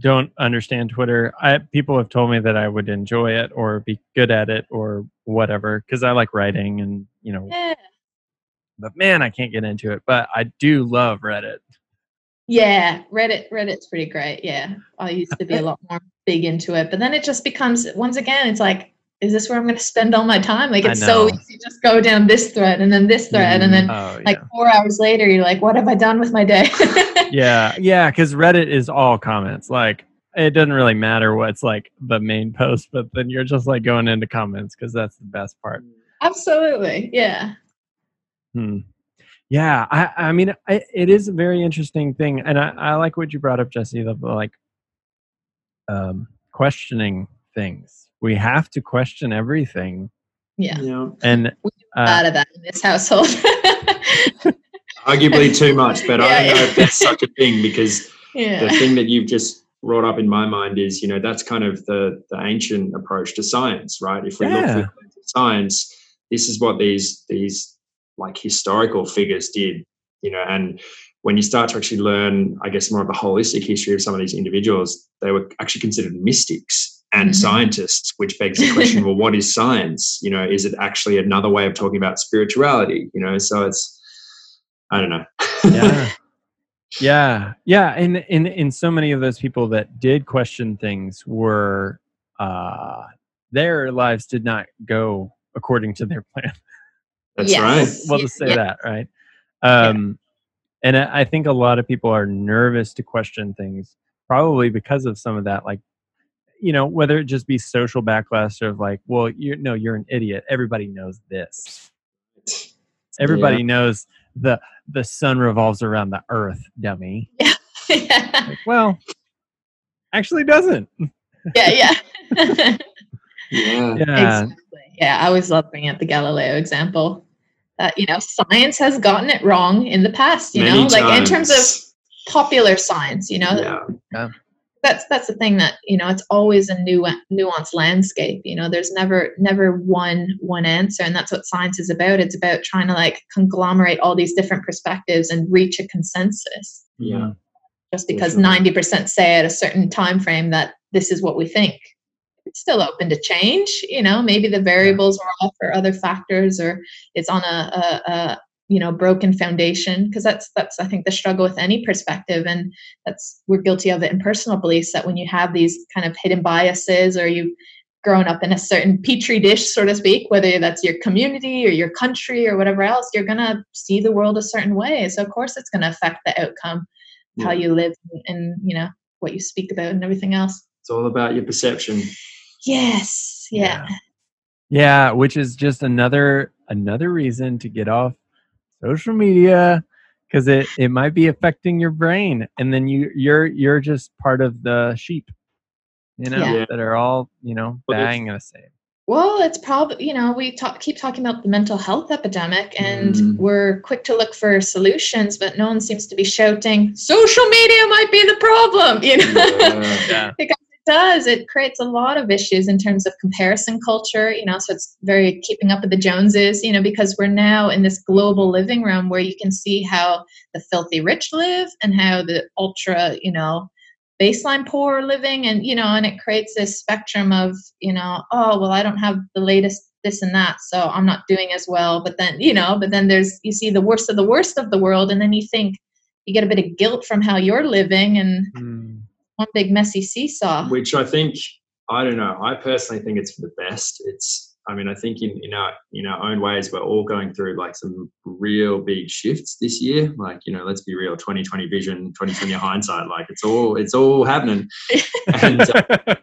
don't understand Twitter. I people have told me that I would enjoy it or be good at it or whatever, because I like writing and, you know, yeah. but man, I can't get into it. But I do love Reddit. Yeah. Reddit, Reddit's pretty great. Yeah. I used to be a lot more big into it, but then it just becomes, once again, it's like, is this where I'm going to spend all my time? Like, it's so easy to just go down this thread and then this thread. Mm-hmm. And then oh, like yeah. four hours later, you're like, what have I done with my day? yeah. Yeah. Cause Reddit is all comments. Like it doesn't really matter what's like the main post, but then you're just like going into comments. Cause that's the best part. Absolutely. Yeah. Hmm. Yeah. I, I mean, I, it is a very interesting thing. And I, I like what you brought up, Jesse, the like um, questioning things. We have to question everything. Yeah. yeah. And we do a lot uh, of that in this household. Arguably too much, but yeah, I don't know yeah. if that's such a thing, because yeah. the thing that you've just brought up in my mind is, you know, that's kind of the, the ancient approach to science, right? If we yeah. look at science, this is what these these like historical figures did, you know, and when you start to actually learn, I guess, more of the holistic history of some of these individuals, they were actually considered mystics. And mm-hmm. scientists, which begs the question, well, what is science? You know, is it actually another way of talking about spirituality? You know, so it's, I don't know. yeah. Yeah. Yeah. And, and, and so many of those people that did question things were, uh, their lives did not go according to their plan. That's yes. right. Well, to say yeah. that, right? Um, yeah. And I think a lot of people are nervous to question things, probably because of some of that, like, you know, whether it just be social backlash of like, well, you no, you're an idiot. Everybody knows this. Everybody yeah. knows the the sun revolves around the earth, dummy. Yeah. Yeah. Like, well, actually doesn't. Yeah, yeah. Yeah. Yeah. Exactly. Yeah, I always love bringing up the Galileo example. That, you know, science has gotten it wrong in the past, you Many know, times. Like in terms of popular science, you know. Yeah. Yeah. That's that's the thing that, you know, it's always a new nuanced landscape. You know, there's never never one one answer, and that's what science is about. It's about trying to like conglomerate all these different perspectives and reach a consensus. Yeah. Just because ninety percent say at a certain time frame that this is what we think. It's still open to change, you know, maybe the variables are off or other factors, or it's on a, a, a you know, broken foundation, because that's, that's, I think, the struggle with any perspective. And that's, we're guilty of it in personal beliefs, that when you have these kind of hidden biases, or you've grown up in a certain petri dish, so to speak, whether that's your community or your country or whatever else, you're going to see the world a certain way. So of course it's going to affect the outcome, yeah. how you live and, you know, what you speak about and everything else. It's all about your perception. Yes. Yeah. Yeah. Yeah, which is just another, another reason to get off social media, because it, it might be affecting your brain, and then you you're you're just part of the sheep, you know, yeah. that are all, you know, dying the same. Well, it's probably, you know, we talk, keep talking about the mental health epidemic, and mm. we're quick to look for solutions, but no one seems to be shouting, social media might be the problem, you know. Yeah. Yeah. Because it does, it creates a lot of issues in terms of comparison culture, you know, so it's very keeping up with the Joneses, you know, because we're now in this global living room where you can see how the filthy rich live and how the ultra, you know, baseline poor living, and, you know, and it creates this spectrum of, you know, oh, well, I don't have the latest this and that, so I'm not doing as well. But then, you know, but then there's, you see the worst of the worst of the world. And then you think you get a bit of guilt from how you're living, and mm. one big messy seesaw. Which I think, I don't know, I personally think it's for the best. It's, I mean, I think in, in our, in our own ways, we're all going through like some real big shifts this year. Like, you know, let's be real, twenty twenty vision, twenty twenty hindsight, like it's all, it's all happening. And uh,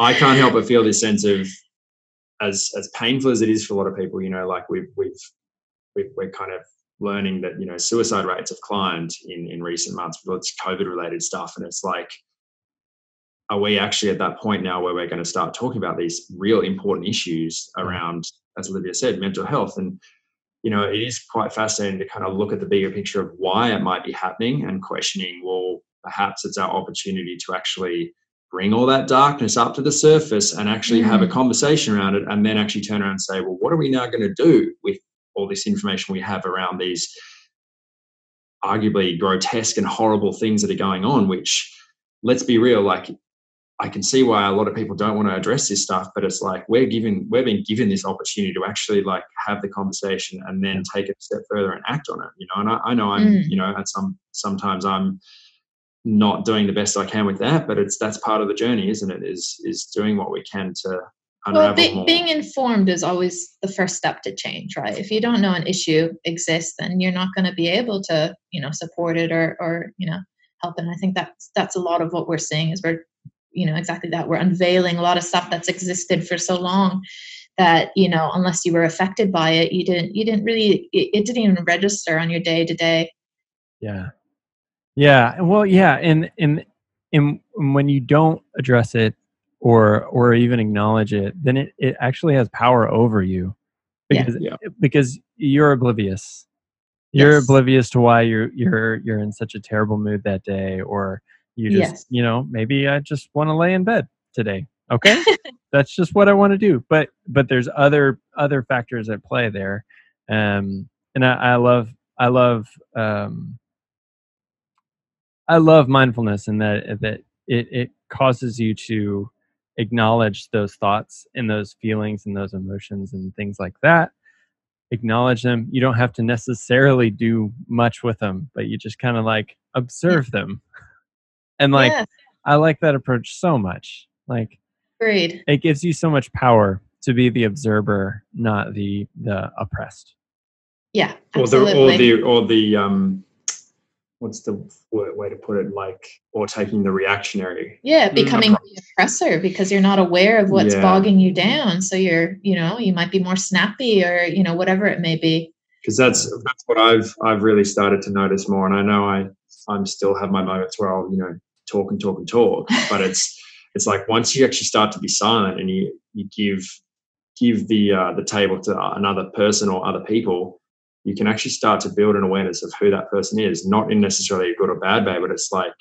I can't help but feel this sense of, as, as painful as it is for a lot of people, you know, like we've, we've, we've we're kind of learning that, you know, suicide rates have climbed in, in recent months, but it's COVID related stuff. And it's like, are we actually at that point now where we're going to start talking about these real important issues around, as Olivia said, mental health? And, you know, it is quite fascinating to kind of look at the bigger picture of why it might be happening and questioning, well, perhaps it's our opportunity to actually bring all that darkness up to the surface and actually mm-hmm. have a conversation around it, and then actually turn around and say, well, what are we now going to do with all this information we have around these arguably grotesque and horrible things that are going on, which, let's be real, like, I can see why a lot of people don't want to address this stuff, but it's like we're given, we're being given this opportunity to actually like have the conversation and then take it a step further and act on it, you know. And I, I know I'm, mm. you know, and some sometimes I'm not doing the best I can with that, but it's that's part of the journey, isn't it? Is is doing what we can to unravel. Well, be, more. Being informed is always the first step to change, right? If you don't know an issue exists, then you're not going to be able to, you know, support it or or you know help it. And I think that's that's a lot of what we're seeing is we're you know, exactly that. We're unveiling a lot of stuff that's existed for so long that, you know, unless you were affected by it, you didn't, you didn't really, it, it didn't even register on your day to day. Yeah. Yeah. Well, yeah. And, and, and when you don't address it or, or even acknowledge it, then it, it actually has power over you because, yeah. Yeah. because you're oblivious. You're yes. oblivious to why you're, you're, you're in such a terrible mood that day, or, You just, yes. you know, maybe I just want to lay in bed today. Okay. That's just what I want to do. But, but there's other, other factors at play there. Um, and I, I love, I love, um, I love mindfulness in that, that it, it causes you to acknowledge those thoughts and those feelings and those emotions and things like that. Acknowledge them. You don't have to necessarily do much with them, but you just kind of like observe them. And like, yeah. I like that approach so much. Like, Agreed. It gives you so much power to be the observer, not the the oppressed. Yeah, absolutely. Or the or the or the um, what's the way to put it? Like, or taking the reactionary. Yeah, becoming approach. The oppressor because you're not aware of what's yeah. bogging you down. So you're, you know, you might be more snappy or you know whatever it may be. because that's that's what I've I've really started to notice more. And I know I I'm still have my moments where I'll, you know, talk and talk and talk, but it's it's like once you actually start to be silent and you you give give the uh, the table to another person or other people, you can actually start to build an awareness of who that person is, not in necessarily a good or bad way, but it's like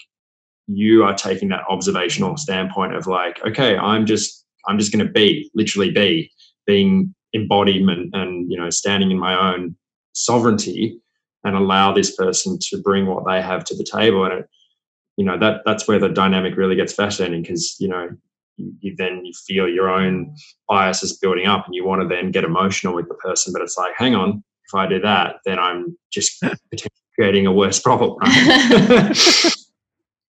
you are taking that observational standpoint of like, okay, I'm just I'm just going to be, literally be, being embodiment and, and, you know, standing in my own sovereignty and allow this person to bring what they have to the table. And, it, you know, that that's where the dynamic really gets fascinating, because, you know, you, you then you feel your own biases building up and you want to then get emotional with the person. But it's like, hang on, if I do that, then I'm just potentially creating a worse problem. Right?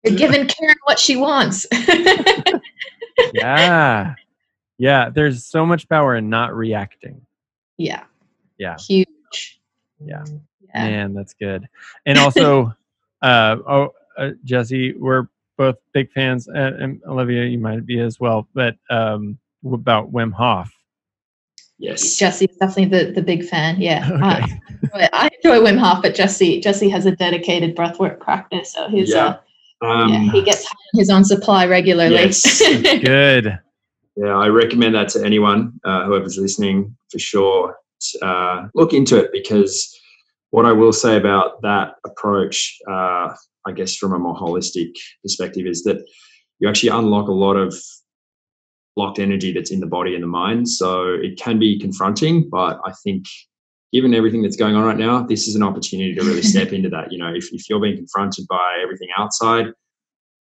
You're giving Karen what she wants. Yeah. Yeah. There's so much power in not reacting. Yeah. Yeah. Huge. Yeah. yeah. Man, that's good. And also, uh, oh, uh, Jesse, we're both big fans, uh, and Olivia, you might be as well, but um, about Wim Hof. Yes. Jesse's definitely the, the big fan. Yeah. Okay. I, I enjoy Wim Hof, but Jesse, Jesse has a dedicated breathwork practice. So he's yeah. a, Um, yeah, he gets high on his own supply regularly. Yes. Good. Yeah, I recommend that to anyone, uh, whoever's listening, for sure. Uh, look into it, because what I will say about that approach, uh, I guess from a more holistic perspective, is that you actually unlock a lot of blocked energy that's in the body and the mind. So it can be confronting, but I think given everything that's going on right now, this is an opportunity to really step into that. You know, if, if you're being confronted by everything outside,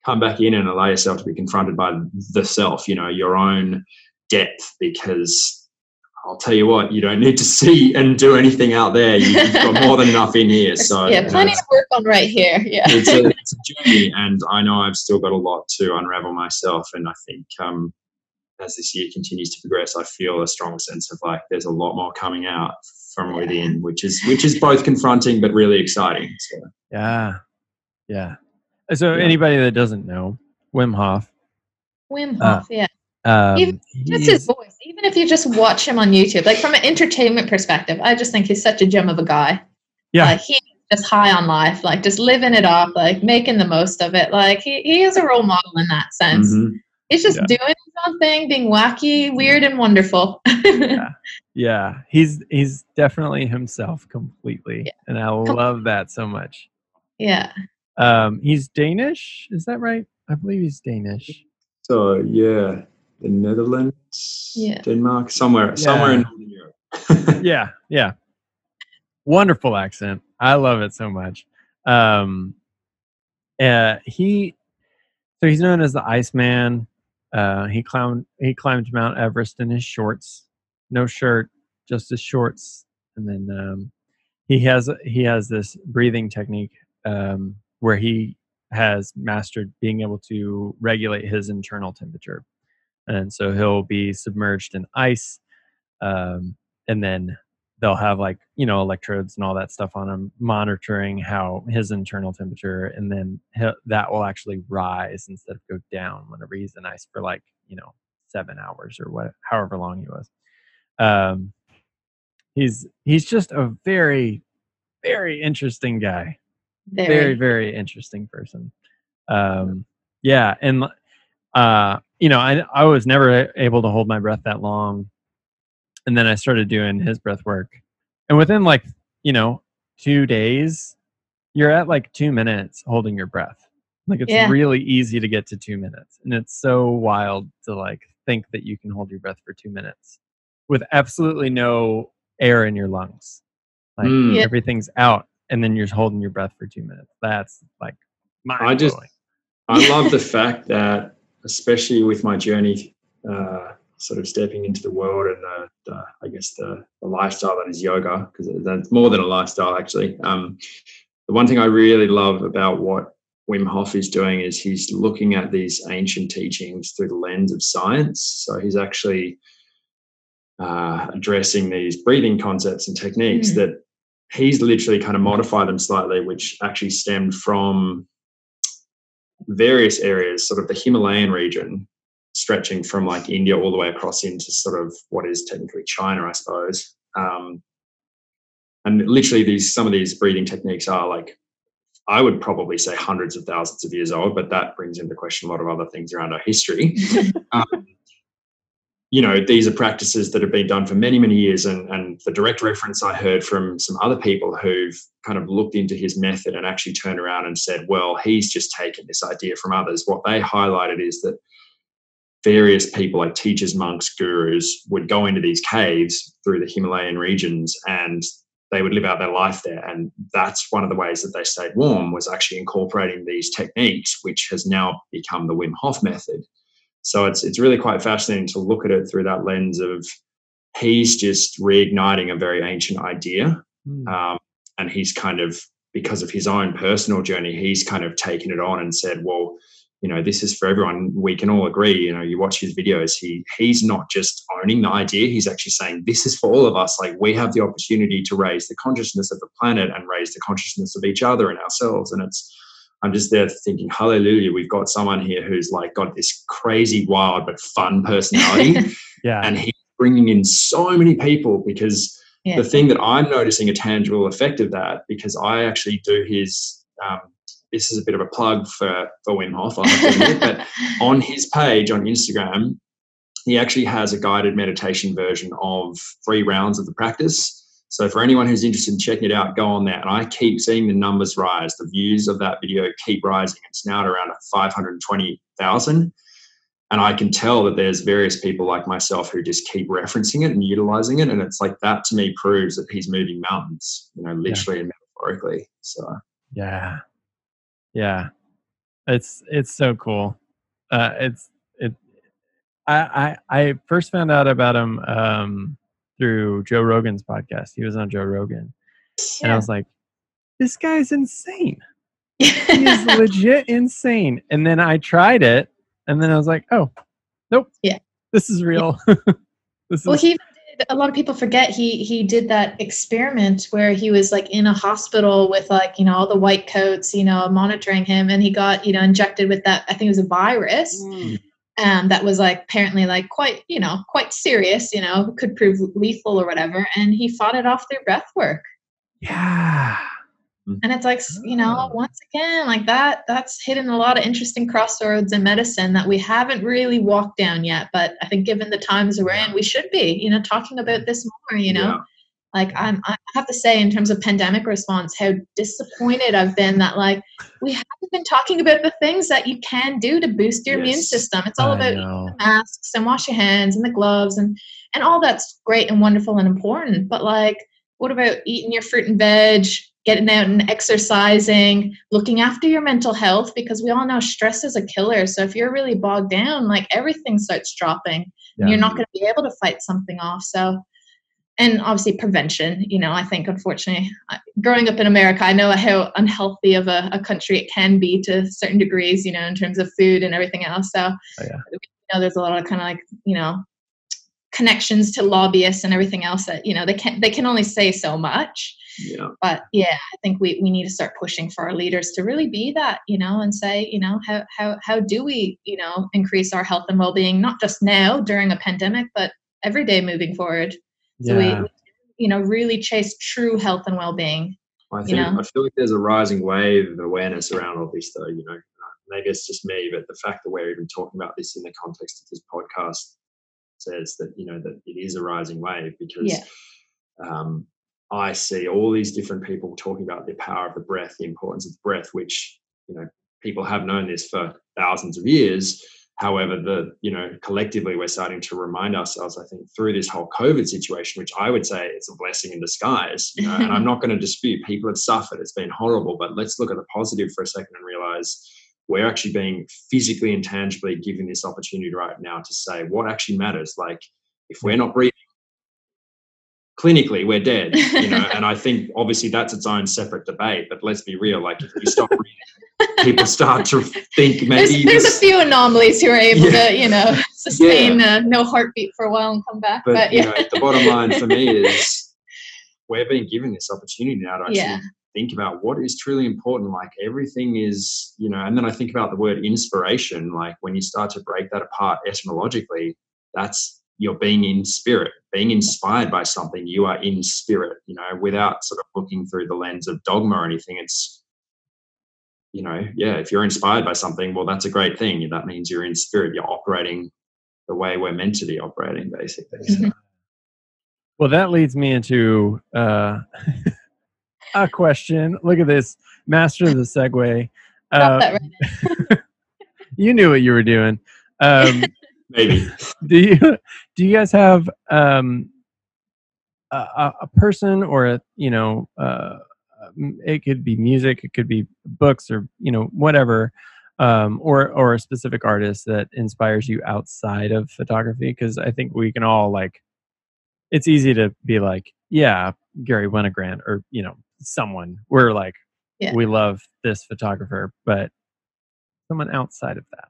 come back in and allow yourself to be confronted by the self, you know, your own depth, because I'll tell you what, you don't need to see and do anything out there. You've got more than enough in here. So yeah, plenty you know, to work on right here. Yeah, it's a, it's a journey, and I know I've still got a lot to unravel myself. And I think um, as this year continues to progress, I feel a strong sense of like there's a lot more coming out from within, which is which is both confronting but really exciting. So. Yeah, yeah. So yeah. Anybody that doesn't know Wim Hof, Wim Hof, uh, yeah. Um, even, just his voice. Even if you just watch him on YouTube, like from an entertainment perspective, I just think he's such a gem of a guy. Yeah, like he's just high on life, like just living it up, like making the most of it. Like he, he is a role model in that sense. Mm-hmm. He's just yeah. doing his own thing, being wacky, weird, and wonderful. yeah. yeah, he's he's definitely himself completely, yeah. and I love that so much. Yeah, um, he's Danish, is that right? I believe he's Danish. So yeah, the Netherlands, yeah. Denmark, somewhere, yeah. somewhere in Northern Europe. yeah, yeah, wonderful accent. I love it so much. Um, uh, he, so he's known as the Iceman. Uh, he climbed he climbed Mount Everest in his shorts, no shirt, just his shorts. And then um, he has he has this breathing technique um, where he has mastered being able to regulate his internal temperature. And so he'll be submerged in ice, um, and then they'll have like you know electrodes and all that stuff on him, monitoring how his internal temperature, and then he, that will actually rise instead of go down whenever he's in ice for like you know seven hours or what, however long he was. Um, he's he's just a very, very interesting guy, very very, very interesting person. Um, yeah, and uh, you know I I was never able to hold my breath that long. And then I started doing his breath work. And within like, you know, two days, you're at like two minutes holding your breath. Like it's yeah. really easy to get to two minutes. And it's so wild to like think that you can hold your breath for two minutes with absolutely no air in your lungs. Like mm. yeah. everything's out. And then you're holding your breath for two minutes. That's like mind-blowing. I just, I love the fact that, especially with my journey, uh, sort of stepping into the world and the, the I guess the, the lifestyle that is yoga, because that's more than a lifestyle actually. Um, the one thing I really love about what Wim Hof is doing is he's looking at these ancient teachings through the lens of science. So he's actually uh, addressing these breathing concepts and techniques mm. that he's literally kind of modified them slightly, which actually stemmed from various areas, sort of the Himalayan region, stretching from like India all the way across into sort of what is technically China, I suppose. Um, And literally these, some of these breathing techniques are like, I would probably say hundreds of thousands of years old, but that brings into question a lot of other things around our history. um, you know, these are practices that have been done for many, many years. And, and the direct reference I heard from some other people who've kind of looked into his method and actually turned around and said, well, he's just taken this idea from others. What they highlighted is that various people like teachers, monks, gurus would go into these caves through the Himalayan regions and they would live out their life there. And that's one of the ways that they stayed warm, was actually incorporating these techniques, which has now become the Wim Hof method. So it's it's really quite fascinating to look at it through that lens of he's just reigniting a very ancient idea. Mm. Um, and he's kind of, because of his own personal journey, he's kind of taken it on and said, well, you know, this is for everyone. We can all agree, you know, you watch his videos, he he's not just owning the idea, he's actually saying this is for all of us. Like, we have the opportunity to raise the consciousness of the planet and raise the consciousness of each other and ourselves. And it's, I'm just there thinking, hallelujah, we've got someone here who's like got this crazy, wild, but fun personality. Yeah. And he's bringing in so many people, because yeah. the thing that I'm noticing a tangible effect of that, because I actually do his, um, this is a bit of a plug for, for Wim Hof, I have to admit, but on his page on Instagram, he actually has a guided meditation version of three rounds of the practice. So for anyone who's interested in checking it out, go on there. And I keep seeing the numbers rise. The views of that video keep rising. It's now at around five hundred twenty thousand. And I can tell that there's various people like myself who just keep referencing it and utilizing it. And it's like, that to me proves that he's moving mountains, you know, literally yeah. and metaphorically. So yeah. Yeah. It's it's so cool. Uh, it's it I I I first found out about him um through Joe Rogan's podcast. He was on Joe Rogan. Yeah. And I was like, this guy's insane. He is legit insane. And then I tried it and then I was like, oh, nope. Yeah. This is real. Yeah. this well, is- he did, a lot of people forget he he did that experiment where he was like in a hospital with like, you know, all the white coats, you know, monitoring him, and he got, you know, injected with that, I think it was a virus. Mm. Um, that was like apparently like quite, you know, quite serious, you know, could prove lethal or whatever. And he fought it off through breath work. Yeah. And it's like, you know, once again, like that, that's hidden a lot of interesting crossroads in medicine that we haven't really walked down yet. But I think given the times we're in, we should be, you know, talking about this more, you know, yeah. like I'm, I have to say in terms of pandemic response, how disappointed I've been that like we have been talking about the things that you can do to boost your yes. immune system. It's all I about the masks and wash your hands and the gloves and, and all that's great and wonderful and important. But like, what about eating your fruit and veg, getting out and exercising, looking after your mental health? Because we all know stress is a killer. So if you're really bogged down, like everything starts dropping yeah. and you're not going to be able to fight something off. So, and obviously prevention, you know, I think, unfortunately, growing up in America, I know how unhealthy of a, a country it can be to certain degrees, you know, in terms of food and everything else. So, oh, yeah. you know, there's a lot of kind of like, you know, connections to lobbyists and everything else that, you know, they can they can only say so much. Yeah. But, yeah, I think we, we need to start pushing for our leaders to really be that, you know, and say, you know, how how how do we, you know, increase our health and well-being, not just now during a pandemic, but every day moving forward. So yeah. we, you know, really chase true health and well-being. I think, you know? I feel like there's a rising wave of awareness around all this, though. You know, maybe it's just me, but the fact that we're even talking about this in the context of this podcast says that, you know, that it is a rising wave, because yeah. um, I see all these different people talking about the power of the breath, the importance of the breath, which, you know, people have known this for thousands of years. However, the, you know, collectively we're starting to remind ourselves, I think, through this whole COVID situation, which I would say it's a blessing in disguise, you know, and I'm not going to dispute people have suffered. It's been horrible, but let's look at the positive for a second and realize we're actually being physically and tangibly given this opportunity right now to say what actually matters. Like, if we're not breathing, clinically we're dead, you know, and I think obviously that's its own separate debate, but let's be real. Like, if we stop breathing, people start to think maybe there's, there's this, a few anomalies who are able yeah. to, you know, sustain yeah. uh, no heartbeat for a while and come back. But, but yeah. you know, the bottom line for me is we're being given this opportunity now to actually yeah. think about what is truly important. Like, everything is, you know, and then I think about the word inspiration. Like, when you start to break that apart etymologically, that's you're being in spirit, being inspired by something. You are in spirit, you know, without sort of looking through the lens of dogma or anything. It's, you know, yeah, if you're inspired by something, well, that's a great thing. That means you're in spirit. You're operating the way we're meant to be operating, basically. Mm-hmm. So. Well, that leads me into uh, a question. Look at this. Master of the segue. Uh, that right. You knew what you were doing. Um, Maybe. Do you, do you guys have um, a, a person or, a you know, uh, it could be music, it could be books or, you know, whatever, um, or, or a specific artist that inspires you outside of photography? Because I think we can all, like, it's easy to be like, yeah, Gary Winogrand or, you know, someone. We're like, yeah. We love this photographer, but someone outside of that.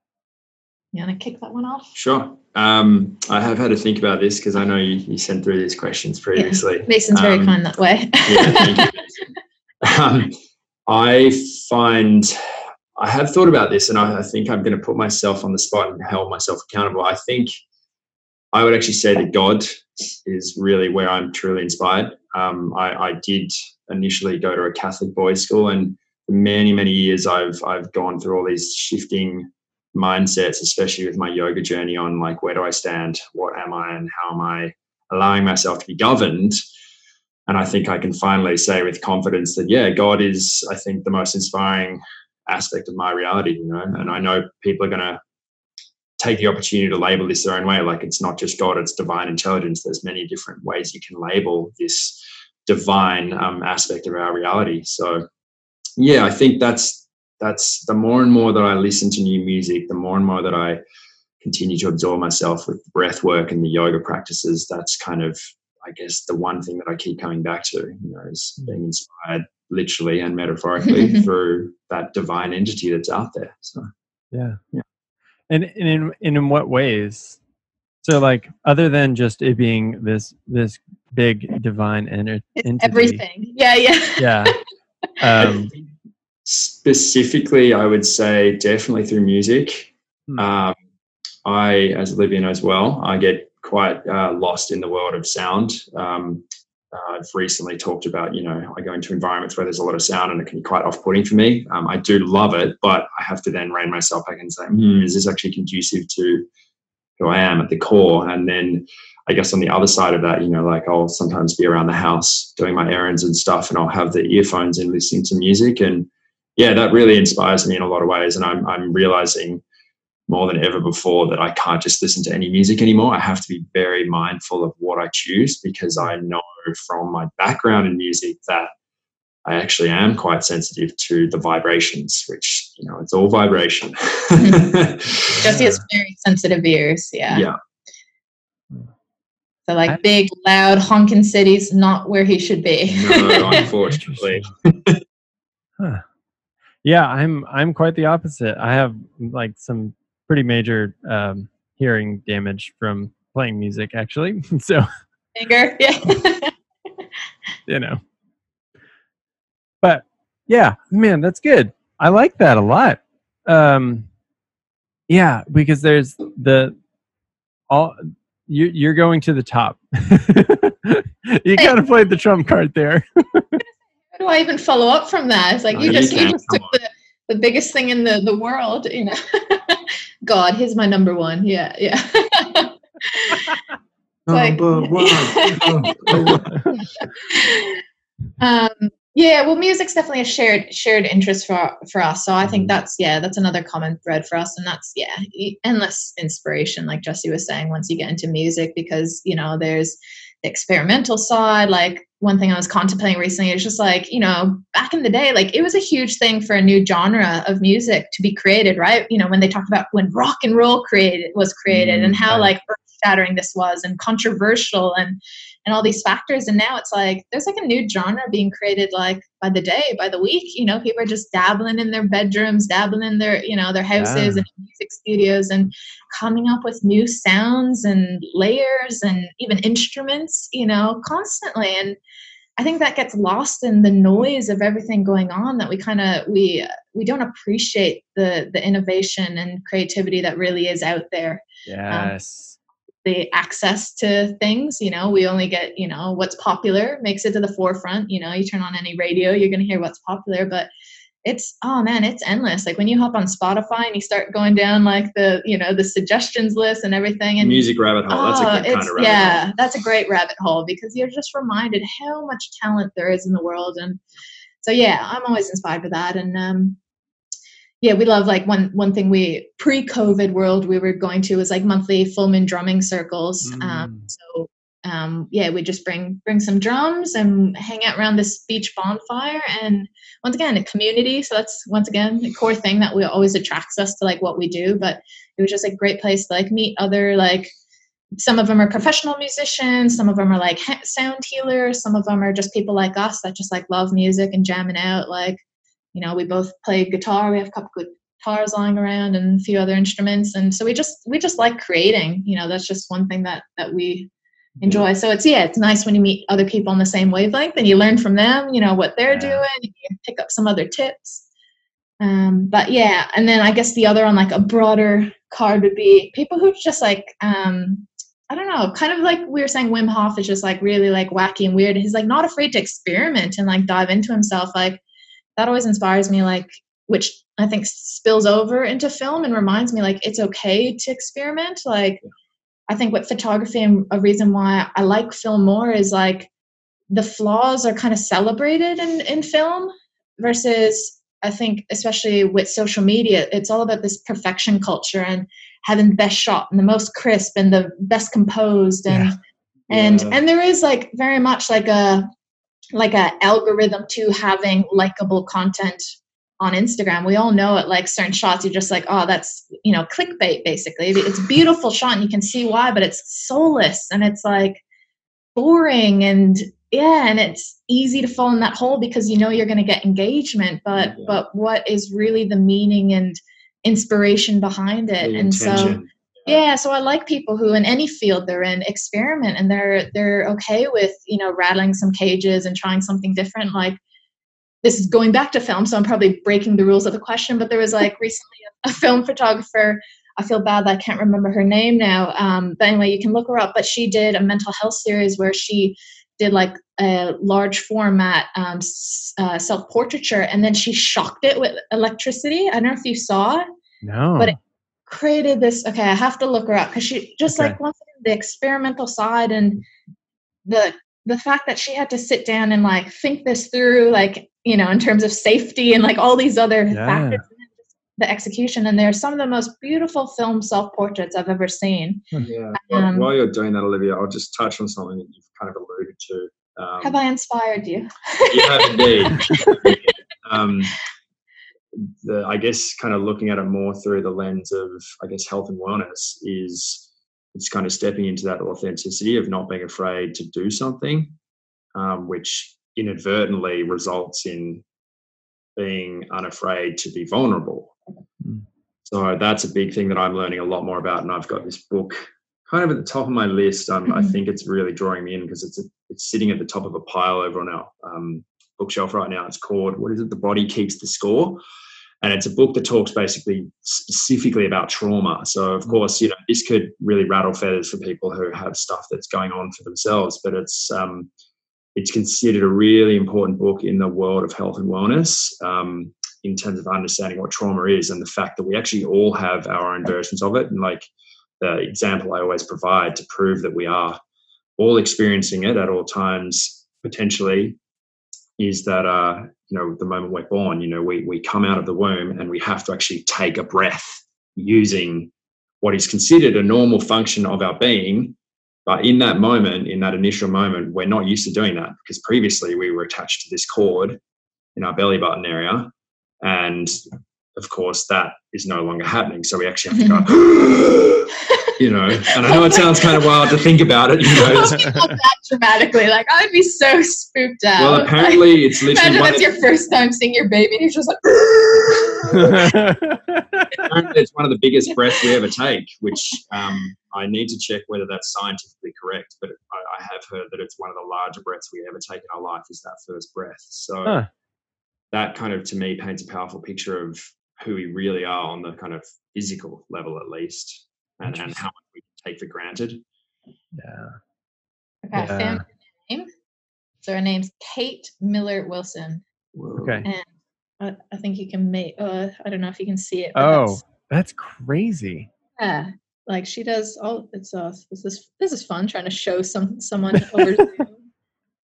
You want to kick that one off? Sure. Um, I have had to think about this because I know you, you sent through these questions previously. Yeah. Mason's um, very kind that way. Yeah, thank you. um, I find, I have thought about this, and I, I think I'm going to put myself on the spot and hold myself accountable. I think I would actually say that God is really where I'm truly inspired. Um, I, I did initially go to a Catholic boys' school, and for many, many years I've I've gone through all these shifting mindsets, especially with my yoga journey, on like, where do I stand? What am I? And how am I allowing myself to be governed? And I think I can finally say with confidence that, yeah, God is, I think, the most inspiring aspect of my reality, you know. And I know people are going to take the opportunity to label this their own way. Like, it's not just God, it's divine intelligence. There's many different ways you can label this divine um, aspect of our reality. So, yeah, I think that's that's the more and more that I listen to new music, the more and more that I continue to absorb myself with breath work and the yoga practices. That's kind of, I guess, the one thing that I keep coming back to, you know, is being inspired literally and metaphorically through that divine entity that's out there. So, yeah. Yeah. And, and in, and in what ways? So, like, other than just it being this, this big divine en- entity. Everything. Yeah. Yeah. Yeah. Um, specifically, I would say definitely through music. Mm. Um, I, as Olivia knows well, I get quite uh, lost in the world of sound. Um, uh, I've recently talked about, you know, I go into environments where there's a lot of sound and it can be quite off-putting for me. Um, I do love it, but I have to then rein myself back and say, mm, is this actually conducive to who I am at the core? And then I guess on the other side of that, you know, like, I'll sometimes be around the house doing my errands and stuff, and I'll have the earphones in listening to music, and yeah, that really inspires me in a lot of ways. And I'm, I'm realizing more than ever before that I can't just listen to any music anymore. I have to be very mindful of what I choose, because I know from my background in music that I actually am quite sensitive to the vibrations, which, you know, it's all vibration. Jesse has very sensitive ears. Yeah. Yeah. So, like, big, loud, honking cities, not where he should be. No, unfortunately. Huh. Yeah, I'm I'm quite the opposite. I have, like, some pretty major um, hearing damage from playing music, actually. So, anger, yeah. You know. But yeah, man, that's good. I like that a lot. Um, yeah, because there's the all you you're going to the top. You kind of played the trump card there. Do I even follow up from that? It's like, no, you just you, you just took the, the biggest thing in the, the world, you know. God, he's my number one. Yeah, yeah. Like, um, yeah, well, music's definitely a shared shared interest for for us. So I think that's yeah, that's another common thread for us, and that's yeah, endless inspiration, like Jesse was saying, once you get into music, because, you know, there's the experimental side. Like, one thing I was contemplating recently is just, like, you know, back in the day, like, it was a huge thing for a new genre of music to be created, right? You know, when they talk about when rock and roll created was created, mm-hmm. and how, like, earth-shattering this was, and controversial, and and all these factors. And now it's like there's, like, a new genre being created, like, by the day, by the week. You know, people are just dabbling in their bedrooms, dabbling in their, you know, their houses, yeah. and music studios, and coming up with new sounds and layers and even instruments, you know, constantly. And I think that gets lost in the noise of everything going on, that we kind of, we, we don't appreciate the, the innovation and creativity that really is out there. Yes. Um, the access to things. You know, we only get, you know, what's popular makes it to the forefront. You know, you turn on any radio, you're going to hear what's popular, but it's, oh man, it's endless. Like when you hop on Spotify and you start going down like the, you know, the suggestions list and everything, and music rabbit hole. Oh, that's a good kind of rabbit yeah, hole. That's a great rabbit hole, because you're just reminded how much talent there is in the world. And so, yeah, I'm always inspired by that. And, um, yeah, we love, like one, one thing we pre-COVID world we were going to was like monthly full moon drumming circles. Mm. Um, so, um, yeah, we just bring, bring some drums and hang out around this beach bonfire. And once again, a community. So that's once again, the core thing that we always attracts us to like what we do, but it was just a great place to like meet other, like some of them are professional musicians. Some of them are like sound healers. Some of them are just people like us that just like love music and jamming out. Like, you know, we both play guitar. We have a couple of guitars lying around and a few other instruments. And so we just, we just like creating, you know, that's just one thing that, that we enjoy. So it's, yeah, it's nice when you meet other people on the same wavelength and you learn from them, you know, what they're yeah. doing, and you pick up some other tips. Um, but yeah. And then I guess the other on like a broader card would be people who just like, um, I don't know, kind of like we were saying, Wim Hof is just like really like wacky and weird. He's like not afraid to experiment and like dive into himself. Like, that always inspires me, like, which I think spills over into film and reminds me, like, it's okay to experiment. Like, I think with photography, and a reason why I like film more is like the flaws are kind of celebrated in, in film versus, I think, especially with social media, it's all about this perfection culture and having the best shot and the most crisp and the best composed. And, yeah. and, yeah. and there is like very much like a, like a algorithm to having likable content on Instagram. We all know it, like certain shots, you're just like, oh, that's, you know, clickbait basically. It's a beautiful shot and you can see why, but it's soulless and it's like boring and yeah. And it's easy to fall in that hole because you know, you're going to get engagement, but, yeah. but what is really the meaning and inspiration behind it? The and intention. So, yeah. So I like people who in any field they're in experiment and they're, they're okay with, you know, rattling some cages and trying something different. Like this is going back to film, so I'm probably breaking the rules of the question, but there was like recently a film photographer, I feel bad that I can't remember her name now. Um, but anyway, you can look her up, but she did a mental health series where she did like a large format um, uh, self-portraiture and then she shocked it with electricity. I don't know if you saw it. No. But it created this, okay, I have to look her up because she just okay. like once the experimental side and the the fact that she had to sit down and like think this through, like, you know, in terms of safety and like all these other yeah. factors, the execution. And they're some of the most beautiful film self-portraits I've ever seen. Yeah. Um, while you're doing that, Olivia, I'll just touch on something that you've kind of alluded to. Um, have I inspired you? You have indeed. um, The, I guess kind of looking at it more through the lens of, I guess, health and wellness is it's kind of stepping into that authenticity of not being afraid to do something, um, which inadvertently results in being unafraid to be vulnerable. So that's a big thing that I'm learning a lot more about. And I've got this book kind of at the top of my list. Um, mm-hmm. I think it's really drawing me in because it's a, it's sitting at the top of a pile over on our um, bookshelf right now. It's called, what is it? The Body Keeps the Score. And it's a book that talks basically specifically about trauma. So, of course, you know, this could really rattle feathers for people who have stuff that's going on for themselves. But it's um, it's considered a really important book in the world of health and wellness um, in terms of understanding what trauma is and the fact that we actually all have our own versions of it. And like the example I always provide to prove that we are all experiencing it at all times, potentially, is that, uh, you know, the moment we're born, you know, we we come out of the womb and we have to actually take a breath using what is considered a normal function of our being. But in that moment, in that initial moment, we're not used to doing that because previously we were attached to this cord in our belly button area. And, of course, that is no longer happening. So we actually have to go... You know, and I know it sounds kind of wild to think about it. You know, not that dramatically. Like, I would be so spooked out. Well, apparently like, it's literally... Imagine it's your first time seeing your baby and you're just like... Apparently it's one of the biggest breaths we ever take, which um, I need to check whether that's scientifically correct, but I, I have heard that it's one of the larger breaths we ever take in our life is that first breath. So huh. that kind of, to me, paints a powerful picture of who we really are on the kind of physical level at least. And, and how much we take for granted. Yeah. Okay. Yeah. Family name. So her name's Kate Miller-Wilson. Okay. And I, I think you can make, uh, I don't know if you can see it. Oh, that's, that's crazy. Yeah. Like she does all, it's uh, this is, this is fun trying to show some, someone over Zoom.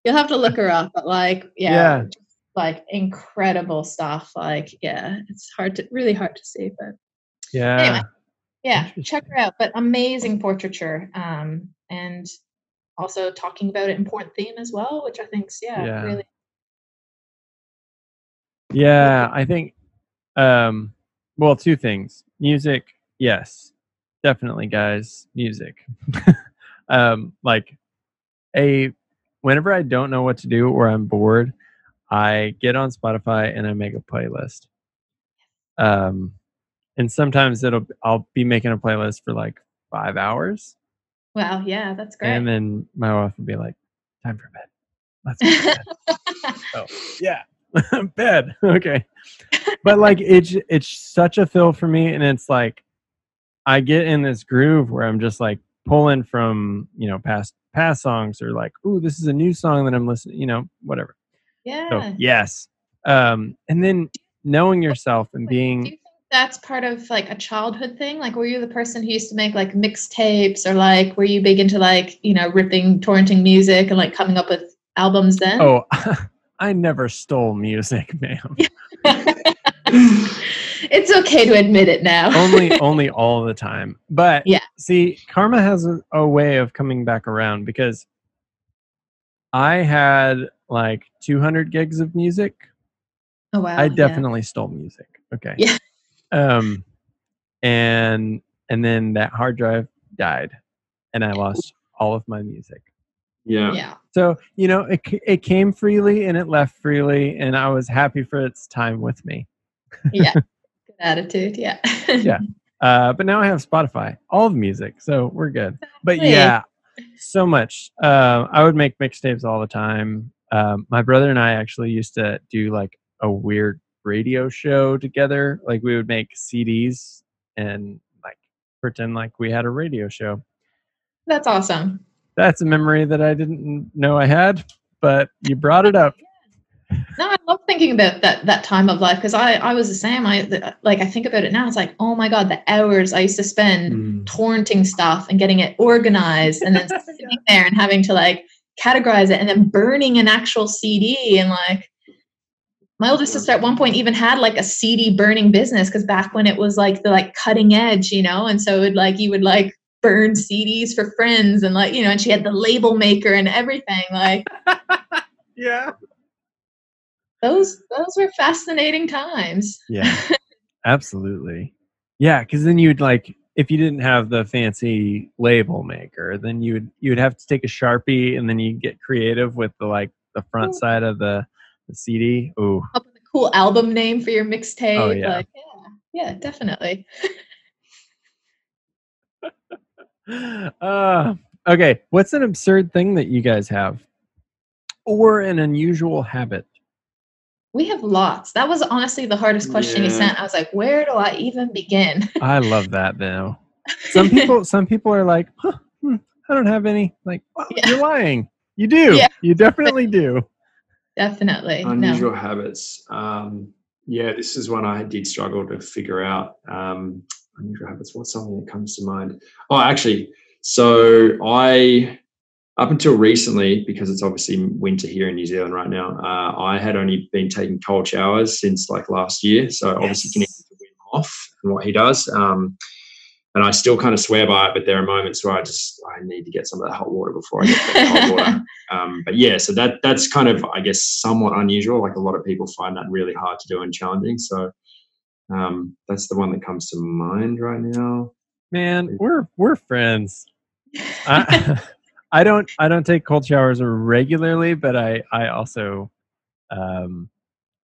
You'll have to look her up, but like, yeah, yeah. Just, like incredible stuff. Like, yeah, it's hard to, really hard to see, but yeah, anyway, yeah, check her out, but amazing portraiture. Um, and also talking about an important theme as well, which I think's yeah, yeah. really. Yeah. I think, um, well, two things, music. Yes. Definitely, guys, music. um, like a whenever I don't know what to do or I'm bored, I get on Spotify and I make a playlist. Um, and sometimes it'll I'll be making a playlist for like five hours. Wow, yeah, that's great. And then my wife will be like, "Time for bed. Let's go to bed." Oh, yeah, bed. Okay, but like it's it's such a fill for me, and it's like. I get in this groove where I'm just like pulling from, you know, past past songs or like, ooh, this is a new song that I'm listening, you know, whatever. Yeah. So, yes. Um, and then knowing yourself and being. Do you think that's part of like a childhood thing? Like, were you the person who used to make like mixtapes or like, were you big into like, you know, ripping, torrenting music and like coming up with albums then? Oh, I never stole music, ma'am. It's okay to admit it now. only, only all the time. But yeah. See, karma has a, a way of coming back around because I had like two hundred gigs of music. Oh wow! I definitely yeah. stole music. Okay. Yeah. Um, and and then that hard drive died, and I lost all of my music. Yeah. Yeah. So you know, it it came freely and it left freely, and I was happy for its time with me. Yeah. Good attitude. Yeah. Yeah. Uh, but now I have Spotify, all the music, so we're good. But yeah, so much. Uh, I would make mixtapes all the time. Um, my brother and I actually used to do like a weird radio show together. Like we would make C Ds and like pretend like we had a radio show. That's awesome. That's a memory that I didn't know I had, but you brought it up. No, I love thinking about that that time of life because I, I was the same. I the, like I think about it now. It's like, oh my God, the hours I used to spend mm. torrenting stuff and getting it organized and then sitting there and having to like categorize it and then burning an actual C D. And like my older sister at one point even had like a C D burning business because back when it was like the like cutting edge, you know, and so it would, like you would like burn C Ds for friends and like, you know, and she had the label maker and everything like. Yeah. Those those were fascinating times. Yeah, absolutely. Yeah, because then you'd like if you didn't have the fancy label maker, then you would you would have to take a Sharpie and then you get creative with the like the front Ooh. Side of the, the C D. Ooh, a cool album name for your mixtape. Oh, yeah. Like, yeah, yeah, definitely. uh, okay, what's an absurd thing that you guys have, or an unusual habit? We have lots. That was honestly the hardest question yeah. you sent. I was like, where do I even begin? I love that though. Some people some people are like, huh, hmm, I don't have any. Like, oh, yeah. You're lying. You do. Yeah. You definitely do. Definitely. Unusual no. habits. Um, yeah, this is one I did struggle to figure out. Um, unusual habits. What's something that comes to mind? Oh, actually, so I... Up until recently, because it's obviously winter here in New Zealand right now, uh, I had only been taking cold showers since like last year. So yes. obviously connected to Wim Hof and what he does. Um, and I still kind of swear by it, but there are moments where I just, I need to get some of that hot water before I get that hot water. Um, but yeah, so that that's kind of, I guess, somewhat unusual. Like a lot of people find that really hard to do and challenging. So um, that's the one that comes to mind right now. Man, we're, we're friends. I- I don't I don't take cold showers regularly, but I, I also, um,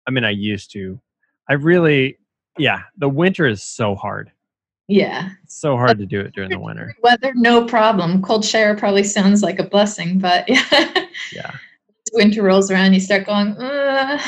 I mean, I used to. I really, yeah, the winter is so hard. Yeah. It's so hard but to do it during the winter. Weather, no problem. Cold shower probably sounds like a blessing, but yeah. Yeah. Winter rolls around, you start going, uh.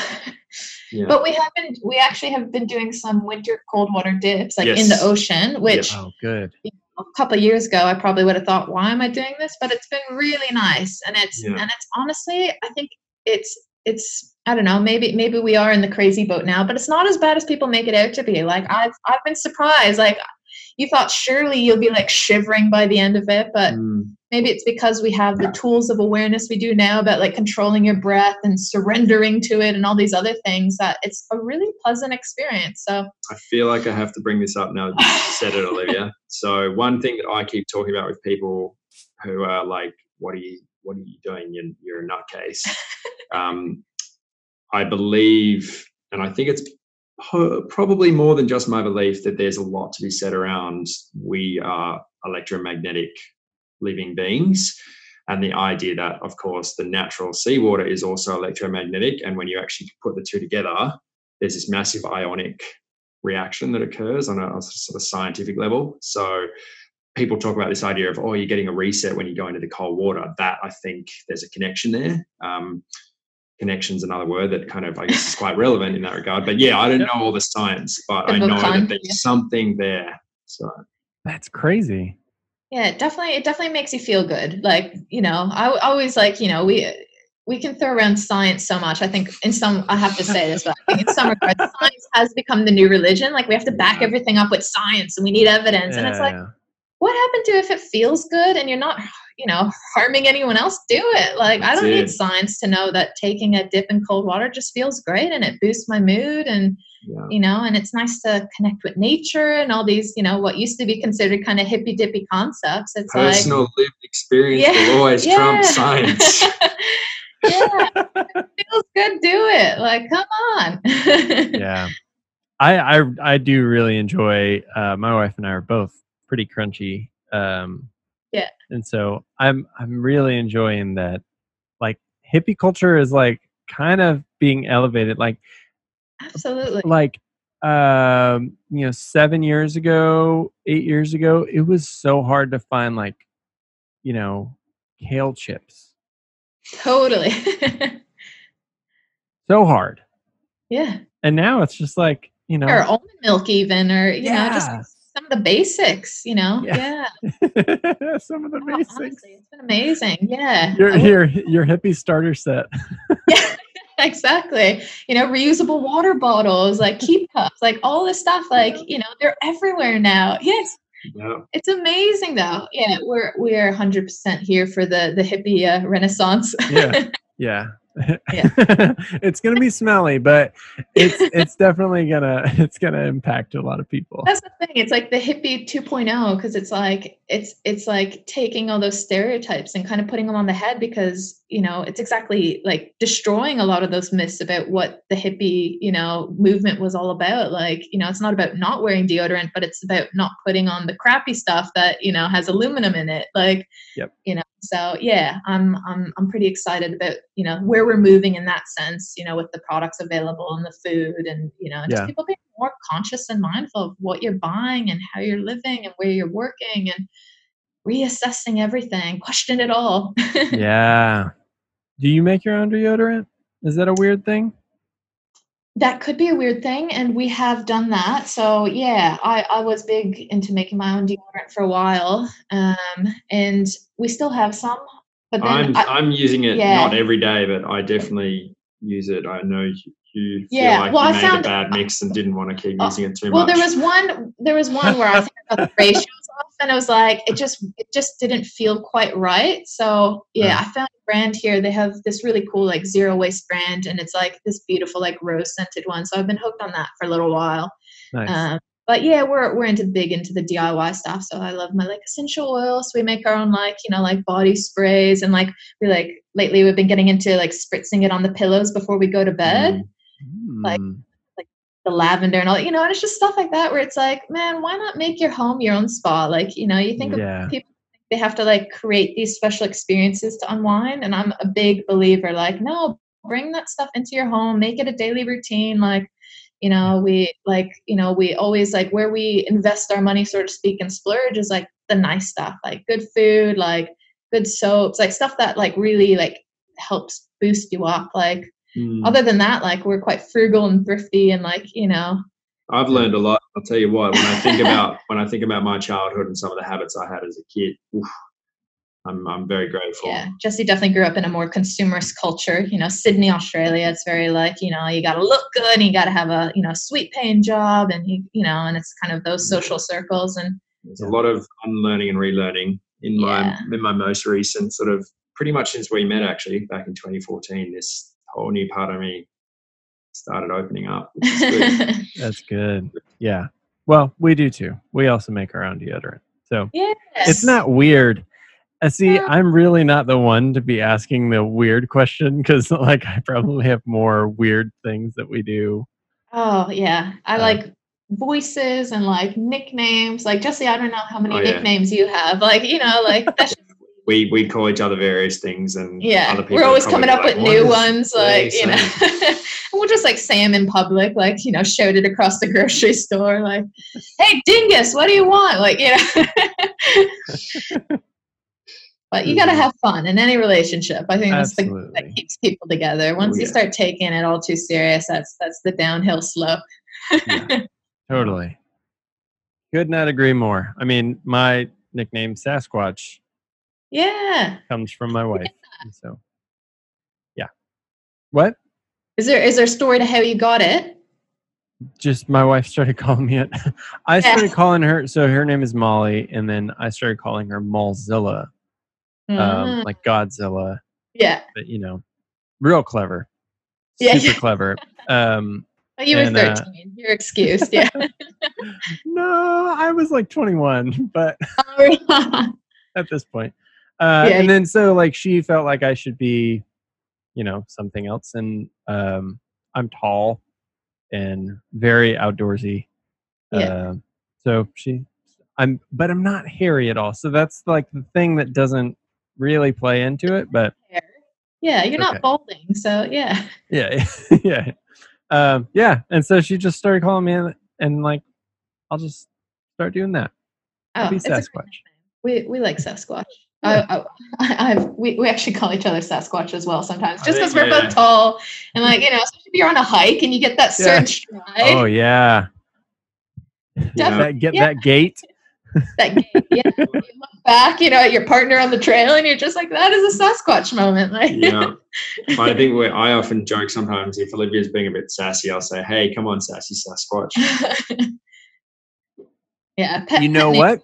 Yeah. But we haven't, we actually have been doing some winter cold water dips, like yes. in the ocean, which. Yeah. Oh, good. a couple of years ago, I probably would have thought, why am I doing this? But it's been really nice. And it's, yeah. and it's honestly, I think it's, it's, I don't know, maybe, maybe we are in the crazy boat now, but it's not as bad as people make it out to be. Like I've, I've been surprised. Like you thought surely you'll be like shivering by the end of it, but mm. maybe it's because we have the tools of awareness we do now about like controlling your breath and surrendering to it and all these other things, that it's a really pleasant experience. So I feel like I have to bring this up now that you said it, Olivia. So one thing that I keep talking about with people who are like, what are you, what are you doing? You're, you're a nutcase. um, I believe, and I think it's probably more than just my belief, that there's a lot to be said around we are electromagnetic living beings, and the idea that, of course, the natural seawater is also electromagnetic, and when you actually put the two together, there's this massive ionic reaction that occurs on a, on a sort of scientific level. So people talk about this idea of, oh, you're getting a reset when you go into the cold water. That, I think, there's a connection there. Um, connection's another word that kind of, I guess, is quite relevant in that regard. But, yeah, I don't know all the science, but I know that there's something there. So that's crazy. Yeah, it definitely, it definitely makes you feel good. Like, you know, I always like, you know, we we can throw around science so much. I think in some, I have to say this, but I think in some regards, science has become the new religion. Like we have to back everything up with science and we need evidence. Yeah. And it's like, what happened to if it feels good and you're not, you know, harming anyone else, do it. Like That's I don't it. need science to know that taking a dip in cold water just feels great and it boosts my mood and, yeah. you know, and it's nice to connect with nature and all these, you know, what used to be considered kind of hippy dippy concepts. It's personal like, lived experience yeah, will always yeah. trump science. yeah, it feels good. Do it. Like, come on. yeah, I, I I do really enjoy. Uh, my wife and I are both pretty crunchy. Um, yeah, and so I'm I'm really enjoying that. Like hippie culture is like kind of being elevated. Like. Absolutely. Like, um, you know, seven years ago, eight years ago, it was so hard to find like, you know, kale chips. Totally. So hard. Yeah. And now it's just like, you know. Or almond milk even, or, you yeah. know, just some of the basics, you know. Yeah. yeah. some of the no, basics. Honestly, it's been amazing. Yeah. Your, your, your hippie starter set. yeah. Exactly. You know, reusable water bottles, like keep cups, like all this stuff, like, you know, they're everywhere now. Yes. Yeah. It's amazing though. Yeah. We're, we're a hundred percent here for the, the hippie uh, renaissance. yeah. Yeah. yeah. It's going to be smelly, but it's, it's definitely gonna, it's going to impact a lot of people. That's the thing. It's like the hippie two point oh. Cause it's like, it's, it's like taking all those stereotypes and kind of putting them on the head, because, you know, it's exactly like destroying a lot of those myths about what the hippie, you know, movement was all about. Like, you know, it's not about not wearing deodorant, but it's about not putting on the crappy stuff that, you know, has aluminum in it. Like, yep. you know, so yeah, I'm, I'm, I'm pretty excited about, you know, where we're moving in that sense, you know, with the products available and the food and, you know, and yeah. just people being more conscious and mindful of what you're buying and how you're living and where you're working and reassessing everything, question it all. yeah. Do you make your own deodorant? Is that a weird thing? That could be a weird thing. And we have done that. So yeah, I, I was big into making my own deodorant for a while. Um, and we still have some, but then I'm, I, I'm using it yeah. not every day, but I definitely use it. I know you, you feel yeah. like well, you I made found, a bad mix and didn't want to keep uh, using it too well, much. Well, there was one, there was one where I think about the ratios off and I was like, it just, it just didn't feel quite right. So yeah, uh. I found brand here. They have this really cool like zero waste brand and it's like this beautiful like rose scented one, so I've been hooked on that for a little while. Nice. um but yeah we're we're into big into the D I Y stuff, so I love my like essential oils. We make our own like you know like body sprays and like we like lately we've been getting into like spritzing it on the pillows before we go to bed. mm. like like the lavender and all, you know and it's just stuff like that where it's like, man, why not make your home your own spa? Like you know you think yeah. of people, they have to like create these special experiences to unwind. And I'm a big believer, like, no, bring that stuff into your home, make it a daily routine. Like, you know, we like, you know, we always like where we invest our money, so to speak, and splurge is like the nice stuff, like good food, like good soaps, like stuff that like really like helps boost you up. Like, mm. other than that, like we're quite frugal and thrifty and like, you know, I've learned a lot. I'll tell you what, when I think about when I think about my childhood and some of the habits I had as a kid, oof, I'm I'm very grateful. Yeah, Jesse definitely grew up in a more consumerist culture. You know, Sydney, Australia. It's very like, you know, you got to look good, and you got to have a, you know, sweet paying job, and you you know, and it's kind of those social circles. And there's a lot of unlearning and relearning in yeah. my in my most recent sort of, pretty much since we met actually back in twenty fourteen. This whole new part of me started opening up, which is good. That's good. Yeah. Well, we do too. We also make our own deodorant. So yes. It's not weird. I see, yeah. I'm really not the one to be asking the weird question because, like, I probably have more weird things that we do. Oh, yeah. I uh, like voices and, like, nicknames. Like, Jesse, I don't know how many oh, nicknames yeah. you have. Like, you know, like, that's We we call each other various things, and yeah, other people we're always coming up like, with new ones, like you know. And we'll just like say them in public, like you know, shout it across the grocery store, like, "Hey, dingus, what do you want?" Like you know. But you gotta have fun in any relationship. I think that's Absolutely. the that keeps people together. Once oh, yeah. you start taking it all too serious, that's that's the downhill slope. Yeah, totally. Could not agree more. I mean, my nickname Sasquatch. Yeah. Comes from my wife. Yeah. So, yeah. What? Is there is there a story to how you got it? Just my wife started calling me it. I started yeah. calling her. So her name is Molly. And then I started calling her Malzilla. Mm-hmm. Um, like Godzilla. Yeah. But, you know, real clever. Yeah. Super clever. Um, well, you and, were thirteen. Uh, You're excused. Yeah. No, I was like twenty-one. But at this point. Uh, yeah. And then so like she felt like I should be, you know, something else. And um, I'm tall and very outdoorsy. Yeah. Uh, so she, I'm, but I'm not hairy at all. So that's like the thing that doesn't really play into it. But yeah, you're okay. not balding. So yeah. Yeah, yeah, um, yeah. And so she just started calling me, and, and like, I'll just start doing that. Oh, I'll be Sasquatch. We we like Sasquatch. Yeah. I, I, I've, we we actually call each other Sasquatch as well sometimes, just because we're yeah. both tall and like you know, especially if you're on a hike and you get that certain yeah. stride. Oh yeah, definitely. Get yeah. that gait. That gait. Yeah, you look back, you know, at your partner on the trail, and you're just like, that is a Sasquatch moment. Like, yeah, I think we I often joke sometimes if Olivia's being a bit sassy, I'll say, "Hey, come on, sassy Sasquatch." Yeah, pet, you know pet what?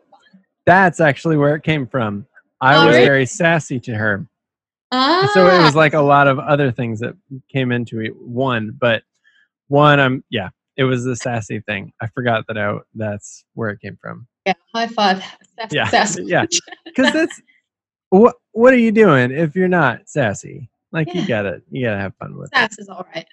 That's actually where it came from. I oh, was really? very sassy to her. Ah. So it was like a lot of other things that came into it. One, but one, I'm, yeah, it was the sassy thing. I forgot that I, that's where it came from. Yeah. High five. That's yeah. Sassy. Yeah. Cause that's, what, what are you doing if you're not sassy? Like yeah. you gotta, you gotta have fun with Sass it. Sass is all right.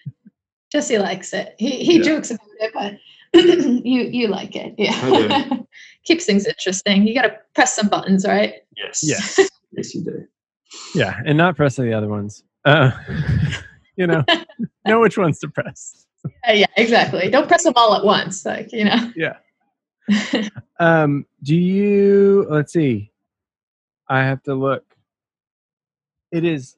Jesse likes it. He, he yeah. jokes about it, but you, you like it. Yeah. I do. Keeps things interesting. You got to press some buttons, right? Yes. Yes. Yes, you do. Yeah. And not pressing the other ones. Uh, you know, know which ones to press. Yeah, yeah, exactly. Don't press them all at once. Like, you know. Yeah. um, do you, let's see. I have to look. It is,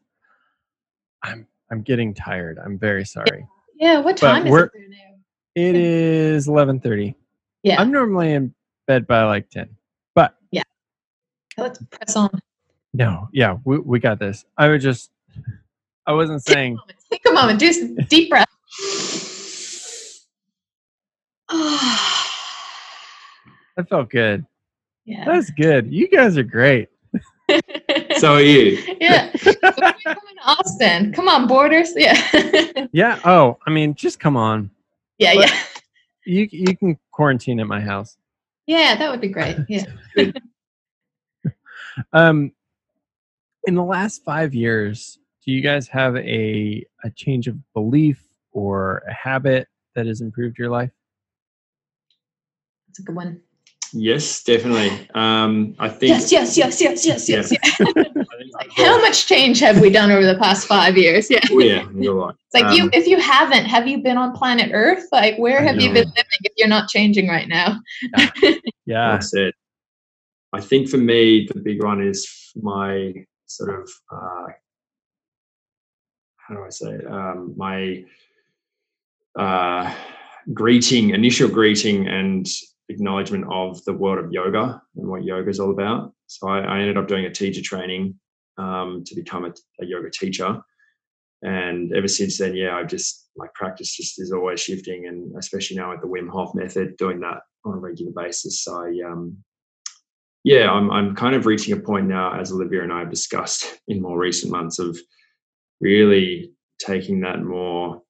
I'm, I'm getting tired. I'm very sorry. Yeah. What time but is it there now? It is eleven thirty. Yeah. I'm normally in bed by like ten, but yeah, let's press on. No, yeah, we we got this. I would just, I wasn't saying. Take a moment, take a moment, do deep breath. Oh. That felt good. Yeah, that's good. You guys are great. So are you? Yeah. Come in Austin. Come on, borders. Yeah. Yeah. Oh, I mean, just come on. Yeah, but yeah. You you can quarantine at my house. Yeah, that would be great. Yeah. um, in the last five years, do you guys have a a change of belief or a habit that has improved your life? That's a good one. Yes, definitely. Um, I think. Yes, yes, yes, yes, yes, yes. yes. Yeah. Like, how much change have we done over the past five years? Yeah. Oh, yeah, you're right. It's like um, you, if you haven't, have you been on planet Earth? Like, where have you been living if you're not changing right now? Yeah. Yeah. That's it. I think for me, the big one is my sort of, uh, how do I say it? Um, my uh, greeting, initial greeting and acknowledgement of the world of yoga and what yoga is all about. So I, I ended up doing a teacher training um, to become a, a yoga teacher. And ever since then, yeah, I've just, my practice just is always shifting, and especially now with the Wim Hof method, doing that on a regular basis. So I, um, yeah, I'm, I'm kind of reaching a point now, as Olivia and I have discussed in more recent months, of really taking that more,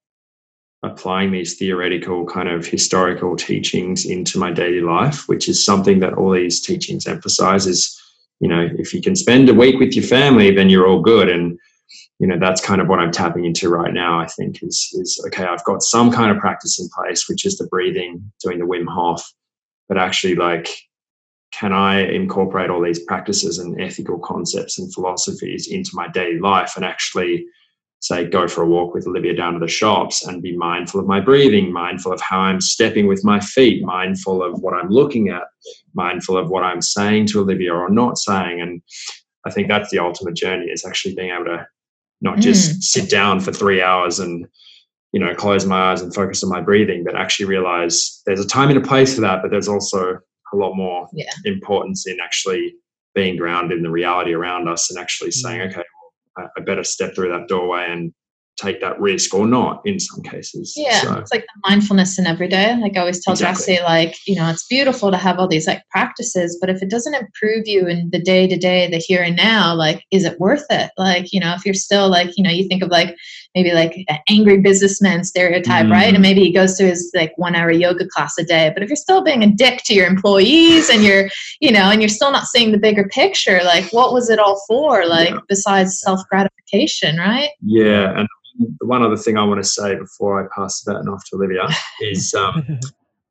applying these theoretical kind of historical teachings into my daily life, which is something that all these teachings emphasize is, you know, if you can spend a week with your family, then you're all good. And, you know, that's kind of what I'm tapping into right now, I think, is, is okay, I've got some kind of practice in place, which is the breathing, doing the Wim Hof, but actually, like, can I incorporate all these practices and ethical concepts and philosophies into my daily life, and actually say, go for a walk with Olivia down to the shops and be mindful of my breathing, mindful of how I'm stepping with my feet, mindful of what I'm looking at, mindful of what I'm saying to Olivia or not saying. And I think that's the ultimate journey, is actually being able to not just mm. sit down for three hours and, you know, close my eyes and focus on my breathing, but actually realize there's a time and a place for that, but there's also a lot more yeah. importance in actually being grounded in the reality around us and actually mm. saying, okay, well, I, I better step through that doorway and take that risk or not in some cases. Yeah, so it's like the mindfulness in every day. Like I always tell exactly. Jesse, like, you know, it's beautiful to have all these like practices, but if it doesn't improve you in the day to day, the here and now, like, is it worth it? Like, you know, if you're still like, you know, you think of like maybe like an angry businessman stereotype, mm-hmm. right? And maybe he goes to his like one hour yoga class a day, but if you're still being a dick to your employees and you're, you know, and you're still not seeing the bigger picture, like what was it all for? Like yeah. besides self-gratification, right? Yeah. And one other thing I want to say before I pass that off to Olivia is um,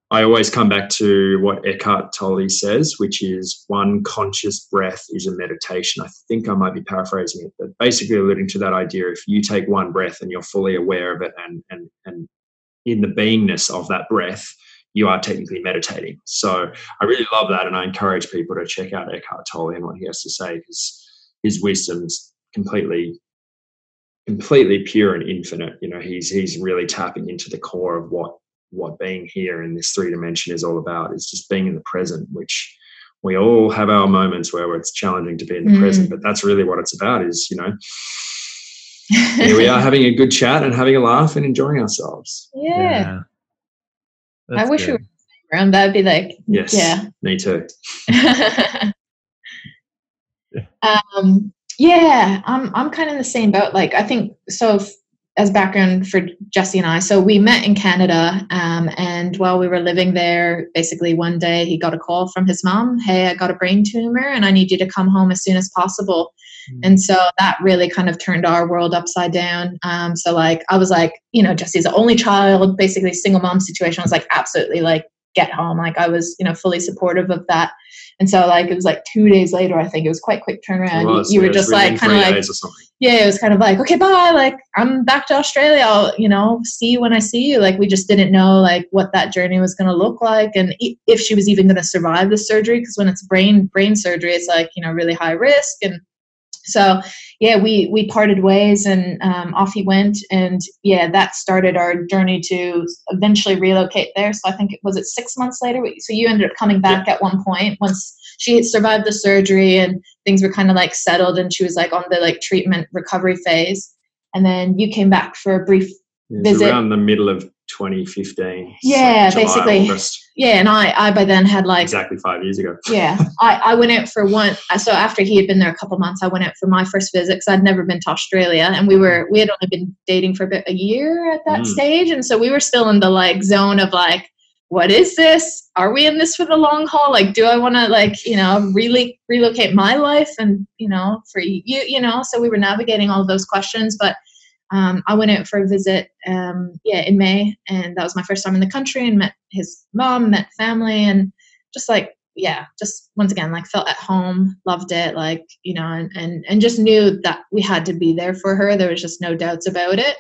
I always come back to what Eckhart Tolle says, which is one conscious breath is a meditation. I think I might be paraphrasing it, but basically alluding to that idea, if you take one breath and you're fully aware of it and and and in the beingness of that breath, you are technically meditating. So I really love that, and I encourage people to check out Eckhart Tolle and what he has to say, because his wisdom's completely completely pure and infinite. You know, he's he's really tapping into the core of what what being here in this three dimension is all about, is just being in the present, which we all have our moments where it's challenging to be in the mm. present, but that's really what it's about, is, you know, here we are having a good chat and having a laugh and enjoying ourselves. Yeah, yeah. I wish good. we were around. That'd be like yes yeah me too. yeah. um Yeah, I'm I'm kind of in the same boat. Like, I think, so f- as background for Jesse and I, so we met in Canada, um, and while we were living there, basically one day he got a call from his mom, hey, I got a brain tumor and I need you to come home as soon as possible. Mm-hmm. And so that really kind of turned our world upside down. Um, so like, I was like, you know, Jesse's the only child, basically single mom situation. I was like, absolutely, like, get home. Like I was, you know, fully supportive of that. And so like, it was like two days later, I think it was quite quick turnaround. Was, you you yeah, were just like, kind of like, yeah, it was kind of like, okay, bye. Like I'm back to Australia. I'll, you know, see you when I see you. Like we just didn't know like what that journey was going to look like. And e- if she was even going to survive the surgery, because when it's brain, brain surgery, it's like, you know, really high risk. And so yeah, we, we parted ways and um, off he went. And yeah, that started our journey to eventually relocate there. So I think it was it six months later. So you ended up coming back yeah. at one point once she had survived the surgery and things were kind of like settled and she was like on the like treatment recovery phase. And then you came back for a brief visit around the middle of twenty fifteen. Yeah, so July, basically. August. Yeah, and I, I by then had like exactly five years ago. yeah, I, I went out for one. So after he had been there a couple months, I went out for my first visit because I'd never been to Australia, and we were we had only been dating for about a year at that mm. stage, and so we were still in the like zone of like, what is this? Are we in this for the long haul? Like, do I want to like you know really relocate my life and you know for you you know? So we were navigating all of those questions, but. Um, I went out for a visit, um, yeah, in May, and that was my first time in the country and met his mom, met family, and just like, yeah, just once again, like felt at home, loved it, like, you know, and, and, and just knew that we had to be there for her. There was just no doubts about it.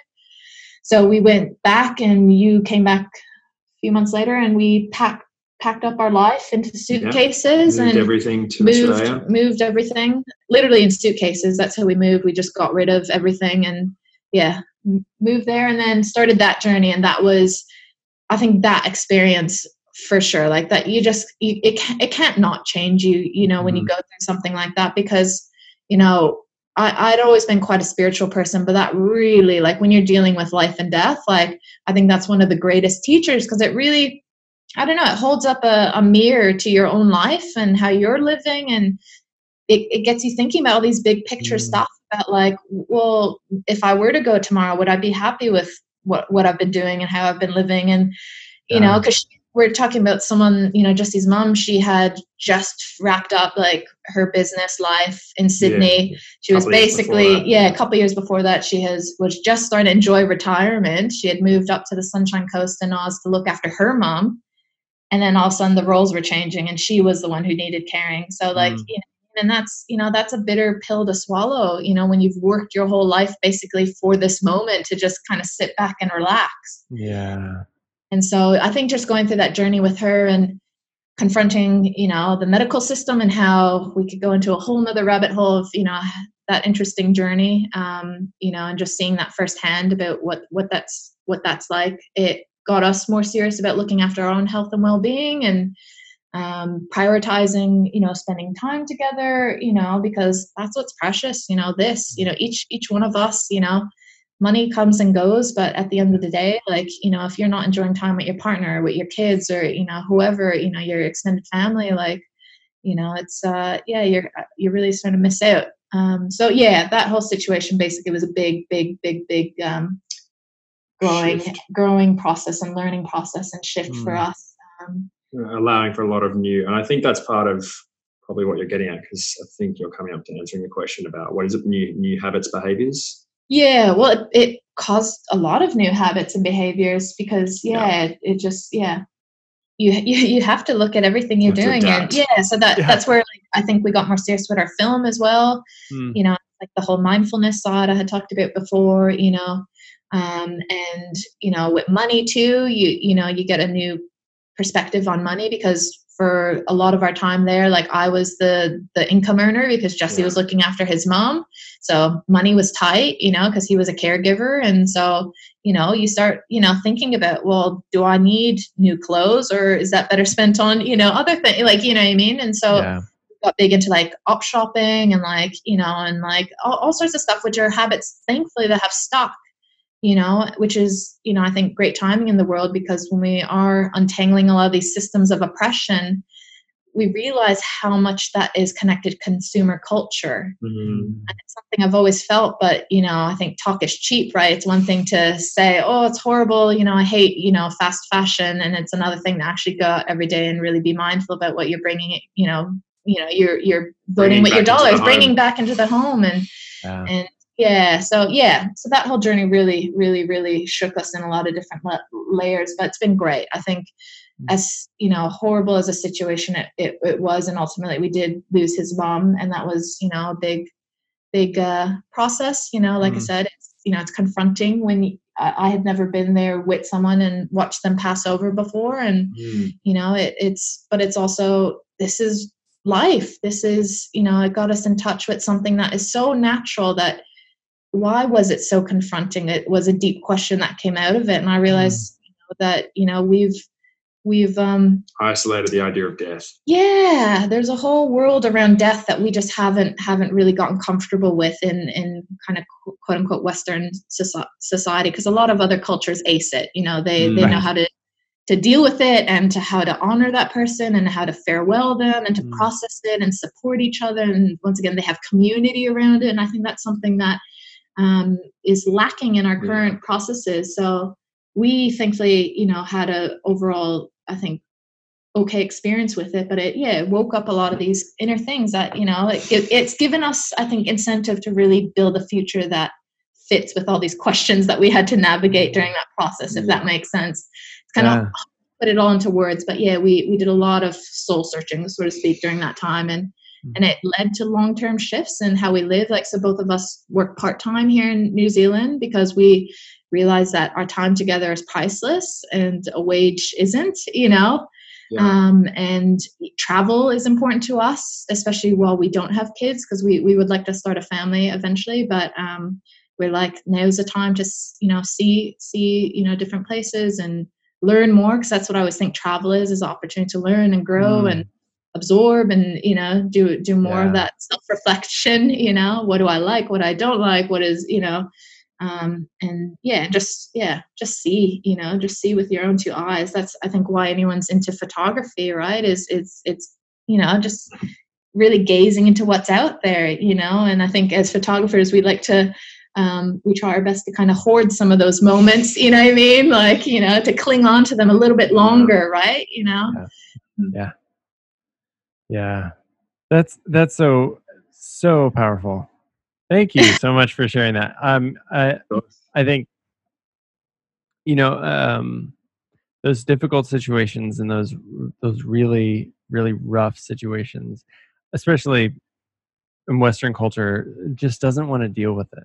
So we went back and you came back a few months later and we packed, packed up our life into suitcases, yep, and everything to moved, Australia. moved everything literally in suitcases. That's how we moved. We just got rid of everything and yeah, moved there and then started that journey. And that was I think that experience for sure, like that, you just, you, it, can't, it can't not change you, you know, when mm-hmm. you go through something like that, because, you know, I, I'd always been quite a spiritual person, but that really, like when you're dealing with life and death, like, I think that's one of the greatest teachers, because it really, I don't know, it holds up a, a mirror to your own life and how you're living. And it, it gets you thinking about all these big picture mm-hmm. stuff about like, well, if I were to go tomorrow, would I be happy with what, what I've been doing and how I've been living? And, you yeah. know, cause she, we're talking about someone, you know, Jesse's mom, she had just wrapped up like her business life in Sydney. Yeah. She was basically, yeah, a couple of years before that, she has was just starting to enjoy retirement. She had moved up to the Sunshine Coast in Oz to look after her mom. And then all of a sudden the roles were changing and she was the one who needed caring. So like, mm. you know, and that's, you know, that's a bitter pill to swallow, you know, when you've worked your whole life basically for this moment to just kind of sit back and relax. Yeah. And so I think just going through that journey with her and confronting, you know, the medical system and how we could go into a whole nother rabbit hole of, you know, that interesting journey, um, you know, and just seeing that firsthand about what, what that's, what that's like, it got us more serious about looking after our own health and well-being and, um, prioritizing, you know, spending time together, you know, because that's what's precious, you know, this, you know, each, each one of us, you know, money comes and goes, but at the end of the day, like, you know, if you're not enjoying time with your partner, with your kids or, you know, whoever, you know, your extended family, like, you know, it's, uh, yeah, you're, you're really starting to miss out. Um, so yeah, that whole situation basically was a big, big, big, big, um, growing, shift. growing process and learning process and shift mm. for us. Um, allowing for a lot of new, and I think that's part of probably what you're getting at, because I think you're coming up to answering the question about what is it, new new habits, behaviors. Yeah, well it, it caused a lot of new habits and behaviors, because yeah, yeah. It, it just yeah you, you you have to look at everything you're doing, and yeah so that yeah. that's where like, I think we got more serious with our film as well, mm. you know, like the whole mindfulness side I had talked about before, you know, um and you know, with money too, you you know, you get a new perspective on money, because for a lot of our time there, like I was the the income earner because Jesse yeah. was looking after his mom, so money was tight, you know, because he was a caregiver. And so, you know, you start, you know, thinking about, well, do I need new clothes, or is that better spent on, you know, other things, like, you know what I mean? And so yeah. got big into like op shopping and like, you know, and like all, all sorts of stuff, which are habits thankfully that have stuck, you know, which is, you know, I think great timing in the world, because when we are untangling a lot of these systems of oppression, we realize how much that is connected to consumer culture. Mm-hmm. And it's something I've always felt, but, you know, I think talk is cheap, right? It's one thing to say, oh, it's horrible, you know, I hate, you know, fast fashion. And it's another thing to actually go out every day and really be mindful about what you're bringing, you know, you know, you're, you're voting with your dollars, bringing back into the home and, yeah. and, Yeah. So, yeah. So that whole journey really, really, really shook us in a lot of different la- layers, but it's been great. I think as, you know, horrible as a situation it, it, it was, and ultimately we did lose his mom, and that was, you know, a big, big uh, process, you know, like mm. I said, it's, you know, it's confronting when I, I had never been there with someone and watched them pass over before. And, mm. you know, it, it's, but it's also, this is life. This is, you know, it got us in touch with something that is so natural that, why was it so confronting? It was a deep question that came out of it. And I realized mm. you know, that, you know, we've, we've, um, isolated the idea of death. Yeah. There's a whole world around death that we just haven't, haven't really gotten comfortable with in, in kind of quote unquote Western society. Cause a lot of other cultures ace it, you know, they, they right. know how to, to deal with it and to how to honor that person and how to farewell them and to mm. process it and support each other. And once again, they have community around it. And I think that's something that, Um, is lacking in our current yeah. processes. So we thankfully, you know, had a overall, I think, okay experience with it, but it, yeah, it woke up a lot of these inner things that, you know, it, it, it's given us, I think, incentive to really build a future that fits with all these questions that we had to navigate during that process, if yeah. that makes sense. It's kind yeah. of put it all into words, but yeah, we, we did a lot of soul searching, so to speak, during that time. And And it led to long-term shifts in how we live. Like, so both of us work part-time here in New Zealand because we realized that our time together is priceless and a wage isn't, you know, yeah. um, and travel is important to us, especially while we don't have kids, because we, we would like to start a family eventually. But um, we're like, now's the time to, you know, see, see, you know, different places and learn more, because that's what I always think travel is, is an opportunity to learn and grow mm. and absorb and, you know, do, do more yeah. of that self-reflection, you know, what do I like, what I don't like, what is, you know, um, and yeah, just, yeah, just see, you know, just see with your own two eyes. That's, I think, why anyone's into photography, right? Is it's, it's, you know, just really gazing into what's out there, you know? And I think as photographers, we like to, Um, we try our best to kind of hoard some of those moments, you know what I mean? Like, you know, to cling on to them a little bit longer, right? You know? Yeah. Yeah. Yeah. That's, that's so, so powerful. Thank you so much for sharing that. Um, I, I think, you know, um, those difficult situations and those, those really, really rough situations, especially in Western culture, just doesn't want to deal with it.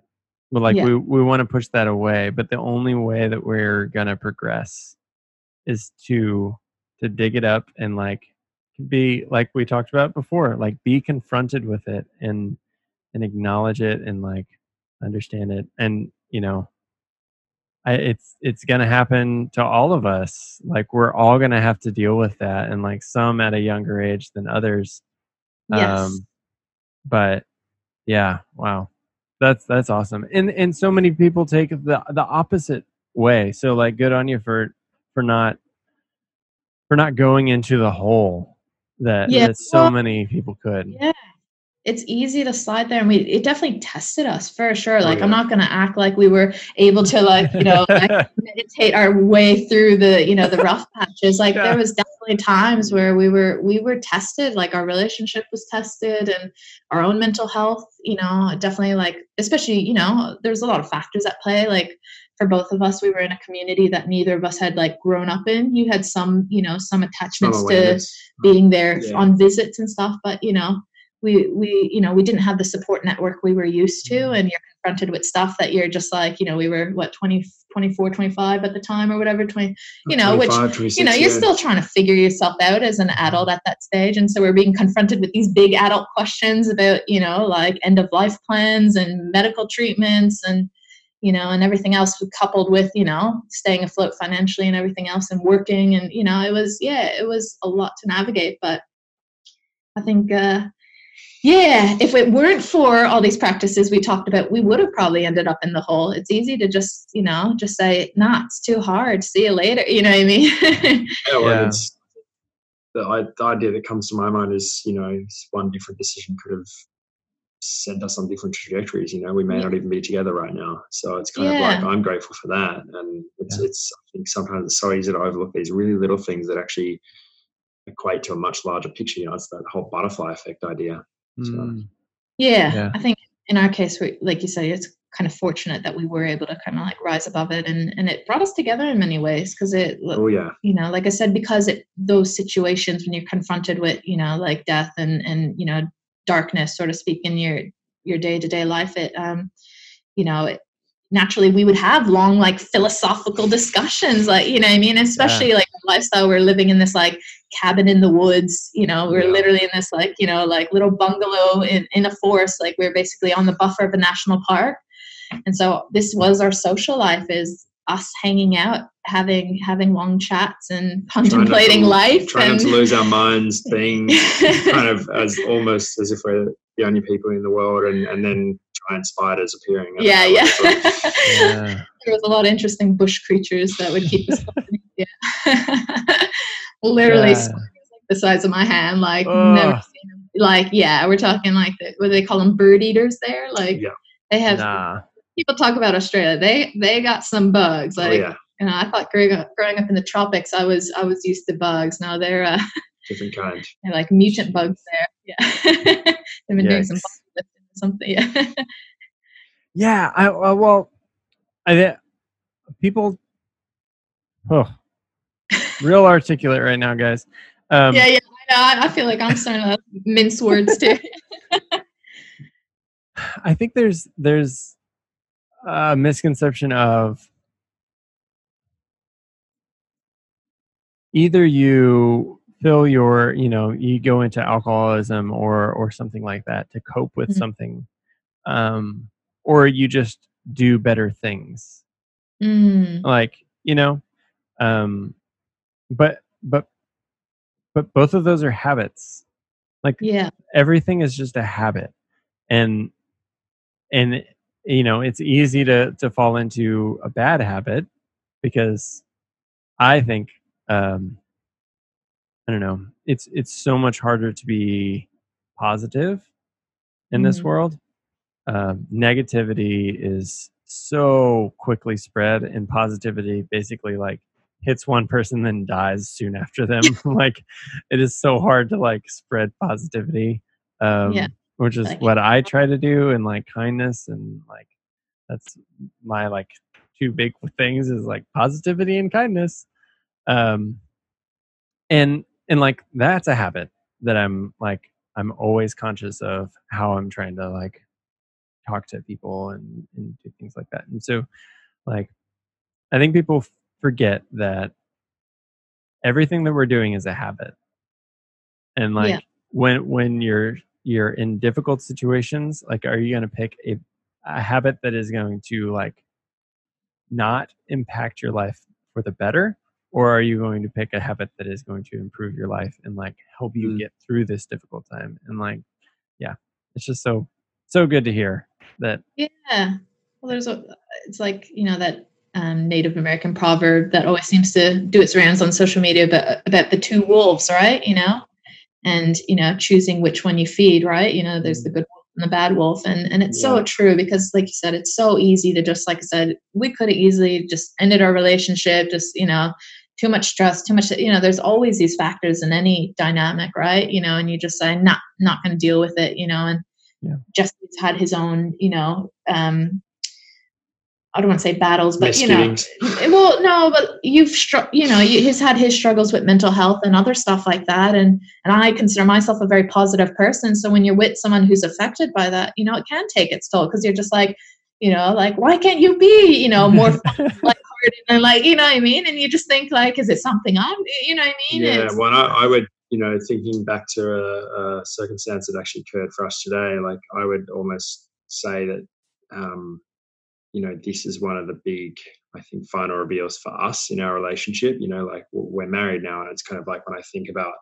But like yeah. we, we want to push that away, but the only way that we're going to progress is to, to dig it up and like be, like we talked about before, like be confronted with it and, and acknowledge it and like understand it. And, you know, I, it's, it's going to happen to all of us. Like we're all going to have to deal with that. And like some at a younger age than others. Yes. Um, but yeah, wow. That's, that's awesome. And, and so many people take the, the opposite way. So like, good on you for, for not, for not going into the hole that, yeah, that so well, many people could. Yeah. It's easy to slide there. And we, it definitely tested us for sure. Like, oh, yeah. I'm not going to act like we were able to like, you know, like meditate our way through the, you know, the rough patches. Like yeah. there was definitely times where we were, we were tested, like our relationship was tested and our own mental health, you know, definitely like, especially, you know, there's a lot of factors at play. Like for both of us, we were in a community that neither of us had like grown up in. You had some, you know, some attachments oh, to being there yeah. on visits and stuff, but you know, we, we, you know, we didn't have the support network we were used to, and you're confronted with stuff that you're just like, you know, we were what, twenty, twenty-four, twenty-five at the time or whatever, twenty, you know, which, you know, you're yeah. still trying to figure yourself out as an adult at that stage. And so we're being confronted with these big adult questions about, you know, like end of life plans and medical treatments and, you know, and everything else coupled with, you know, staying afloat financially and everything else and working. And, you know, it was, yeah, it was a lot to navigate, but I think, uh, yeah, if it weren't for all these practices we talked about, we would have probably ended up in the hole. It's easy to just, you know, just say, nah, it's too hard. See you later. You know what I mean? yeah, well, yeah. It's, the, the idea that comes to my mind is, you know, one different decision could have sent us on different trajectories. You know, we may yeah. not even be together right now. So it's kind yeah. of like I'm grateful for that. And it's, yeah. it's, I think sometimes it's so easy to overlook these really little things that actually equate to a much larger picture. You know, it's that whole butterfly effect idea. So. Yeah, yeah, I think in our case, we, like you say, it's kind of fortunate that we were able to kind of like rise above it, and, and it brought us together in many ways because it, oh, yeah. you know, like I said, because it, those situations when you're confronted with, you know, like death and, and you know, darkness, so to speak, in your your day-to-day life, it, um, you know, it, naturally we would have long like philosophical discussions, like, you know what I mean, especially yeah. like lifestyle we're living in, this like cabin in the woods, you know, we're yeah. literally in this like, you know, like little bungalow in, in a forest, like we're basically on the buffer of a national park. And so this was our social life, is us hanging out, having having long chats and contemplating trying to, life trying and, not to lose our minds, being kind of as almost as if we're the only people in the world, and, and then giant spiders appearing. Yeah, yeah. yeah. There was a lot of interesting bush creatures that would keep us company. Yeah. Literally yeah. spiders like the size of my hand, like oh. never seen them. Like, yeah, we're talking like the, what do they call them, bird eaters there? Like yeah. they have nah. people talk about Australia. They they got some bugs. Like oh, yeah. you know, I thought growing up, growing up in the tropics, I was I was used to bugs. Now they're uh, different kind. They're like mutant bugs there. Yeah. They've been Yikes. doing some bugs or something. Yeah. yeah. I uh, well, I people. Oh, real articulate right now, guys. Um, yeah, yeah. I know. I feel like I'm starting to mince words too. I think there's there's. a uh, misconception of either you fill your, you know, you go into alcoholism or, or something like that to cope with mm-hmm. something, um, or you just do better things. Mm. Like, you know, um, But but but both of those are habits. Like yeah. everything is just a habit. And and you know, it's easy to to fall into a bad habit because I think um I don't know, it's it's so much harder to be positive in mm-hmm. this world. Um, negativity is so quickly spread, and positivity basically like hits one person then dies soon after them. Like it is so hard to like spread positivity, um, yeah. which is what I try to do, and like kindness, and like that's my like two big things is like positivity and kindness. Um, and and like that's a habit that I'm like I'm always conscious of how I'm trying to like talk to people and, and do things like that. And so like I think people f- forget that everything that we're doing is a habit. And like yeah. when when you're you're in difficult situations, like are you going to pick a, a habit that is going to like not impact your life for the better, or are you going to pick a habit that is going to improve your life and like help you mm. get through this difficult time? And like yeah, it's just so so good to hear that. Yeah. Well, there's a, it's like, you know, that um, Native American proverb that always seems to do its rounds on social media about, about the two wolves, right? You know, and, you know, choosing which one you feed, right? You know, there's the good wolf and the bad wolf. And, and it's yeah. so true because like you said, it's so easy to just, like I said, we could have easily just ended our relationship, just, you know, too much stress, too much, you know, there's always these factors in any dynamic, right? You know, and you just say, not, not going to deal with it, you know, and, yeah. Jesse's had his own, you know, um, I don't want to say battles, but you know, well, no, but you've, str- you know, you, he's had his struggles with mental health and other stuff like that. And, and I consider myself a very positive person. So when you're with someone who's affected by that, you know, it can take its toll because you're just like, you know, like, why can't you be, you know, more fun, like, and like, you know what I mean? And you just think like, is it something I'm, you know what I mean? Yeah, it's, well, I, I would. You know, thinking back to a, a circumstance that actually occurred for us today, like I would almost say that, um, you know, this is one of the big, I think, final reveals for us in our relationship. You know, like we're married now, and it's kind of like when I think about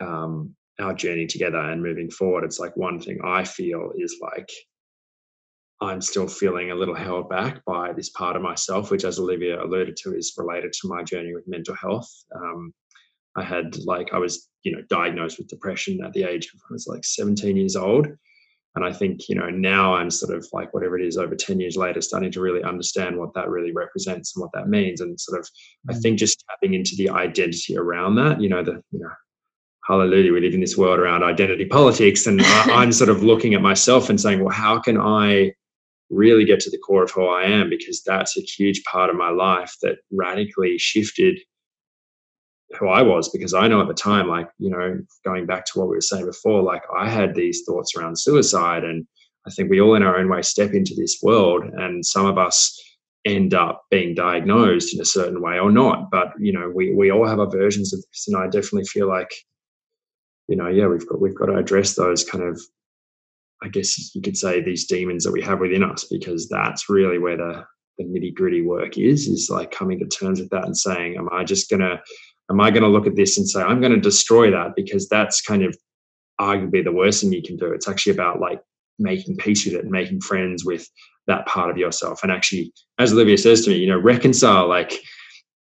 um, our journey together and moving forward, it's like one thing I feel is like I'm still feeling a little held back by this part of myself, which, as Olivia alluded to, is related to my journey with mental health. Um, I had like, I was, you know, diagnosed with depression at the age of, I was like seventeen years old. And I think, you know, now I'm sort of like, whatever it is, over ten years later, starting to really understand what that really represents and what that means. And sort of, mm-hmm. I think just tapping into the identity around that, you know, the, you know, hallelujah, we live in this world around identity politics. And I, I'm sort of looking at myself and saying, well, how can I really get to the core of who I am? Because that's a huge part of my life that radically shifted who I was, because I know at the time, like, you know, going back to what we were saying before, like I had these thoughts around suicide, and I think we all in our own way step into this world, and some of us end up being diagnosed in a certain way or not. But, you know, we we all have our versions of this, and I definitely feel like, you know, yeah, we've got we've got to address those kind of, I guess you could say, these demons that we have within us, because that's really where the, the nitty-gritty work is, is like coming to terms with that and saying, am I just going to Am I going to look at this and say, I'm going to destroy that? Because that's kind of arguably the worst thing you can do. It's actually about like making peace with it and making friends with that part of yourself. And actually, as Olivia says to me, you know, reconcile, like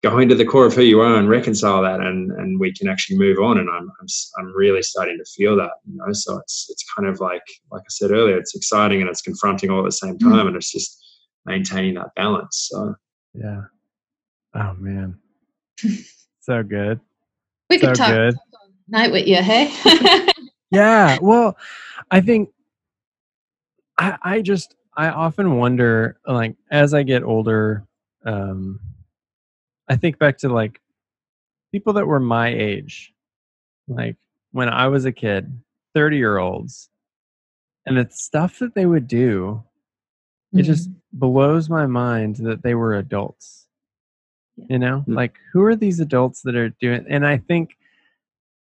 go into the core of who you are and reconcile that, and and we can actually move on. And I'm I'm, I'm really starting to feel that, you know, so it's, it's kind of like, like I said earlier, it's exciting and it's confronting all at the same time. Mm-hmm. And it's just maintaining that balance. So, yeah. Oh man. So good. We could so talk good. all night with you, hey? Yeah. Well, I think I, I just, I often wonder, like, as I get older, um, I think back to like people that were my age, like when I was a kid, thirty year olds, and the stuff that they would do, mm-hmm. it just blows my mind that they were adults. You know, like who are these adults that are doing? And I think,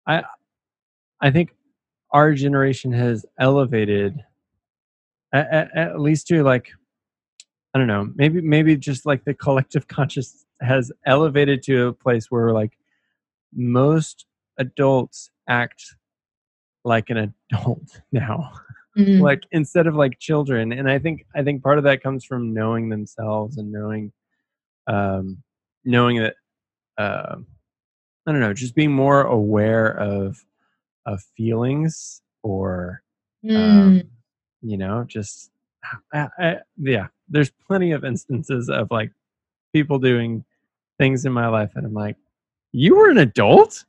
I, I think our generation has elevated, at, at, at least to like, I don't know, maybe maybe just like the collective conscious has elevated to a place where like most adults act like an adult now, mm-hmm. like instead of like children. And I think, I think part of that comes from knowing themselves and knowing, um, knowing that, uh, I don't know, just being more aware of, of feelings or, mm. um, you know, just, I, I, yeah, there's plenty of instances of like people doing things in my life and I'm like, you were an adult?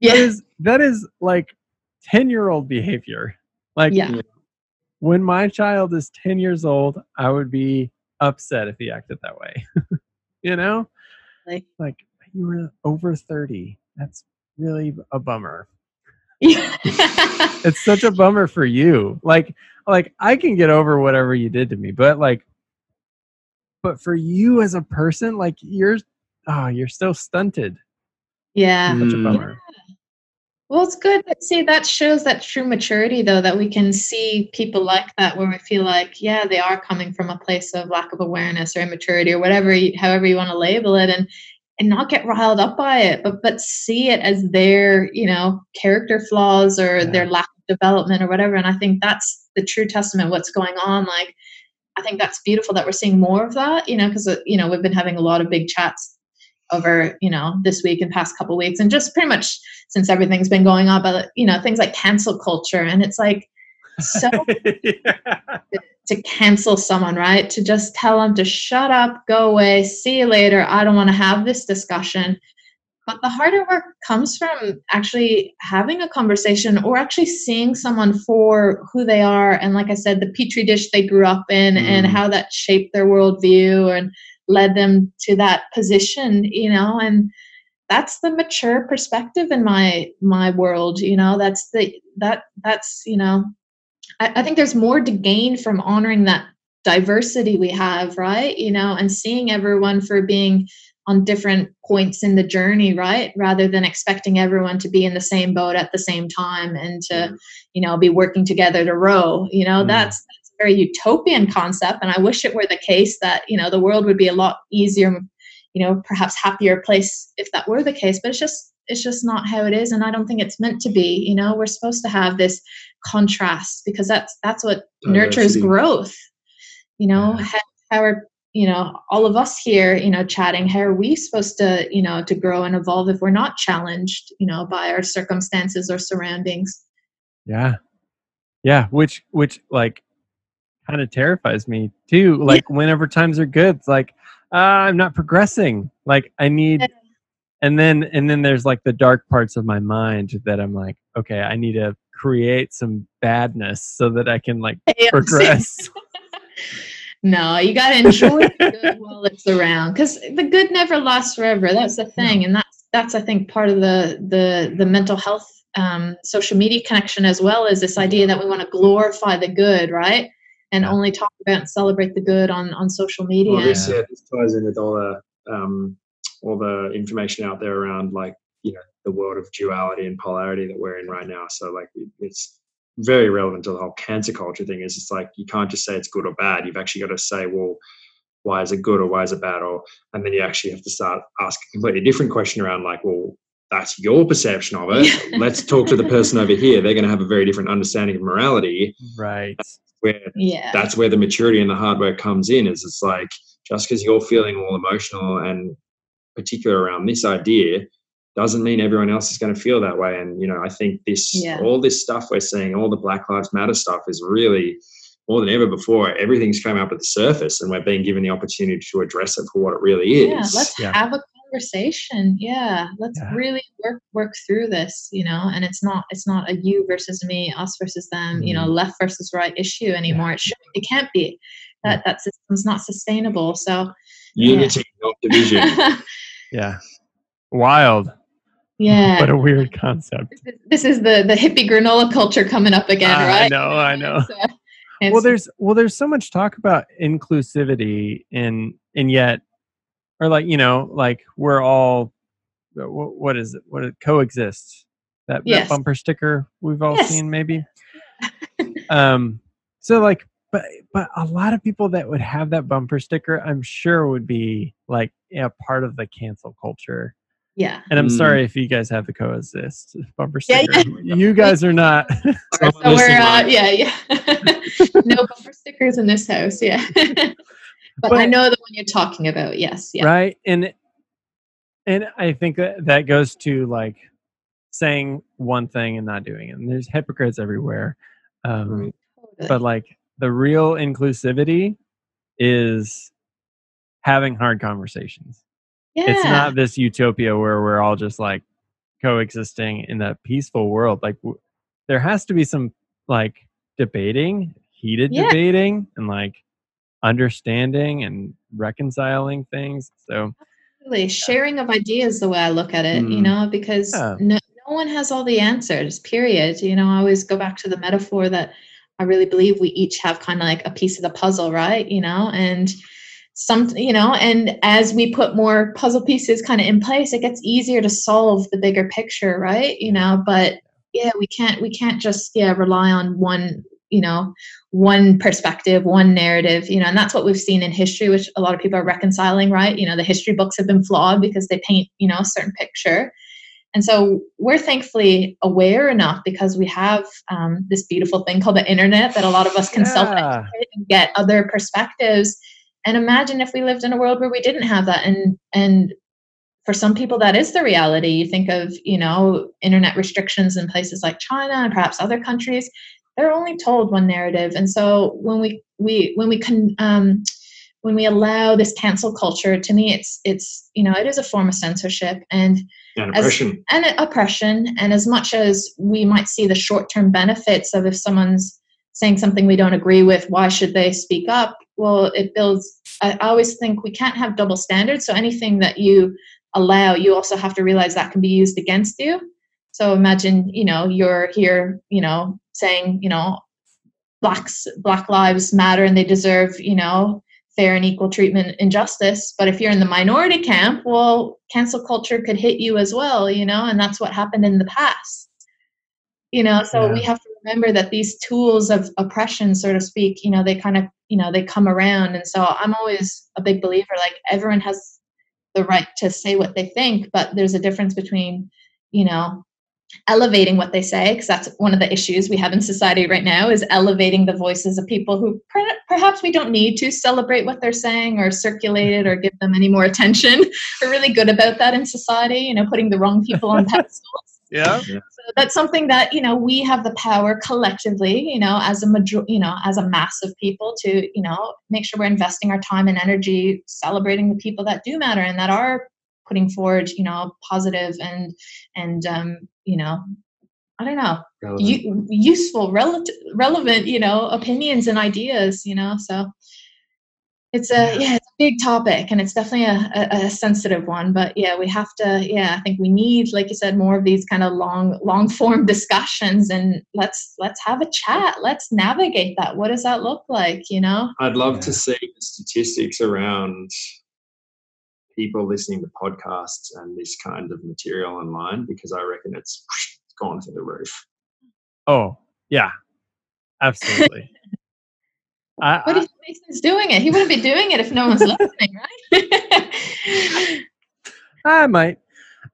Yeah. That is, that is like ten year old behavior. Like yeah. when my child is ten years old, I would be upset if he acted that way, you know, like, like you were over thirty. That's really a bummer. It's such a bummer for you. Like, like I can get over whatever you did to me, but like, but for you as a person, like you're, oh, you're so stunted. Yeah. Such a bummer. Yeah. Well, it's good. See, that shows that true maturity though, that we can see people like that where we feel like, yeah, they are coming from a place of lack of awareness or immaturity or whatever, however you want to label it. And, and not get riled up by it, but, but see it as their, you know, character flaws or yeah. their lack of development or whatever. And I think that's the true testament of what's going on. Like, I think that's beautiful that we're seeing more of that, you know, cause uh, you know, we've been having a lot of big chats over, you know, this week and past couple of weeks and just pretty much since everything's been going on, but you know, things like cancel culture. And it's like, so yeah. to cancel someone, right? To just tell them to shut up, go away, see you later. I don't want to have this discussion. But the harder work comes from actually having a conversation or actually seeing someone for who they are. And like I said, the petri dish they grew up in mm. and how that shaped their worldview and led them to that position, you know, and that's the mature perspective in my, my world, you know, that's the, that, that's, you know, I think there's more to gain from honoring that diversity we have, right? You know, and seeing everyone for being on different points in the journey, right? Rather than expecting everyone to be in the same boat at the same time and to, you know, be working together to row, you know, mm. that's, that's a very utopian concept. And I wish it were the case that, you know, the world would be a lot easier, you know, perhaps happier place if that were the case, but it's just, it's just not how it is. And I don't think it's meant to be, you know, we're supposed to have this contrast because that's, that's what nurtures growth, you know, yeah. how, how are, you know, all of us here, you know, chatting, how are we supposed to, you know, to grow and evolve if we're not challenged, you know, by our circumstances or surroundings? Yeah. Yeah. Which, which like kind of terrifies me too. Like yeah. whenever times are good, it's like, uh, I'm not progressing. Like I need, yeah. And then, and then there's like the dark parts of my mind that I'm like, okay, I need to create some badness so that I can like hey, progress. No, you got to enjoy the good while it's around because the good never lasts forever. That's the thing. And that's, that's, I think part of the, the, the mental health, um, social media connection as well as this idea that we want to glorify the good, right? And yeah. only talk about and celebrate the good on, on social media. Well, this, yeah, this ties in with all the, um, all the information out there around like, you know, the world of duality and polarity that we're in right now. So like, it's very relevant to the whole cancer culture thing is it's like, you can't just say it's good or bad. You've actually got to say, well, why is it good or why is it bad? Or, and then you actually have to start asking a completely different question around like, well, that's your perception of it. Let's talk to the person over here. They're going to have a very different understanding of morality. Right. That's where, yeah. that's where the maturity and the hard work comes in is it's like, just because you're feeling all emotional and, particular around this idea doesn't mean everyone else is going to feel that way. And, you know, I think this, yeah. all this stuff we're seeing, all the Black Lives Matter stuff is really more than ever before. Everything's come up at the surface and we're being given the opportunity to address it for what it really is. Yeah, let's yeah. have a conversation. Yeah. Let's yeah. really work, work through this, you know, and it's not, it's not a you versus me, us versus them, mm. you know, left versus right issue anymore. Yeah. It should, it can't be that yeah. that system's not sustainable. So unity, yeah. not division. Yeah. Wild. Yeah. What a weird concept. This is, this is the, the hippie granola culture coming up again, I right? I know, I know. So, well, there's, well, there's so much talk about inclusivity and, and yet, or like, you know, like we're all, what, what is it? What coexist? That, yes. that bumper sticker we've all yes. seen maybe. um, so like, But but a lot of people that would have that bumper sticker, I'm sure would be like a part of the cancel culture. Yeah. And I'm mm. sorry if you guys have the coexist bumper sticker. Yeah, yeah. You guys are not. So we're, uh, yeah, yeah. No bumper stickers in this house. Yeah. but, but I know the one you're talking about. Yes. Yeah. Right. And and I think that, that goes to like saying one thing and not doing it. And there's hypocrites everywhere. Um, totally. But like, the real inclusivity is having hard conversations. Yeah. It's not this utopia where we're all just like coexisting in a peaceful world. Like w- there has to be some like debating, heated yeah. debating, and like understanding and reconciling things. So absolutely. Sharing of ideas, the way I look at it, mm, you know, because yeah. no, no one has all the answers, period. You know, I always go back to the metaphor that I really believe we each have kind of like a piece of the puzzle, right? You know, and some, you know, and as we put more puzzle pieces kind of in place, it gets easier to solve the bigger picture, right? You know, but yeah, we can't, we can't just, yeah, rely on one, you know, one perspective, one narrative, you know, and that's what we've seen in history, which a lot of people are reconciling, right? You know, the history books have been flawed because they paint, you know, a certain picture. And so we're thankfully aware enough because we have um, this beautiful thing called the internet that a lot of us can yeah. self-educate and get other perspectives. And imagine if we lived in a world where we didn't have that. And and for some people, that is the reality. You think of, you know, internet restrictions in places like China and perhaps other countries. They're only told one narrative. And so when we we when we can. Um, When we allow this cancel culture, to me, it's, it's, you know, it is a form of censorship and, and oppression. As, and oppression. And as much as we might see the short-term benefits of if someone's saying something we don't agree with, why should they speak up? Well, it builds, I always think we can't have double standards. So anything that you allow, you also have to realize that can be used against you. So imagine, you know, you're here, you know, saying, you know, blacks, Black Lives Matter and they deserve, you know, fair and equal treatment and justice. But if you're in the minority camp, well, cancel culture could hit you as well, you know, and that's what happened in the past, you know, so yeah. we have to remember that these tools of oppression, so to speak, you know, they kind of, you know, they come around. And so I'm always a big believer, like everyone has the right to say what they think, but there's a difference between, you know, elevating what they say, because that's one of the issues we have in society right now is elevating the voices of people who per- perhaps we don't need to celebrate what they're saying or circulate it or give them any more attention. We're really good about that in society, you know, putting the wrong people on pedestals. Yeah. So that's something that, you know, we have the power collectively, you know, as a major- you know, as a mass of people to, you know, make sure we're investing our time and energy celebrating the people that do matter and that are putting forward, you know, positive and, and, um, you know, I don't know, relevant. U- useful, relative, relevant, you know, opinions and ideas, you know, so it's a, yeah, it's a big topic and it's definitely a, a, a sensitive one, but yeah, we have to, yeah, I think we need, like you said, more of these kind of long, long form discussions and let's, let's have a chat. Let's navigate that. What does that look like? You know, I'd love yeah. to see the statistics around people listening to podcasts and this kind of material online, because I reckon it's gone through the roof. Oh, yeah, absolutely. I, what if Mason's doing it? He wouldn't be doing it if no one's listening, right? I might.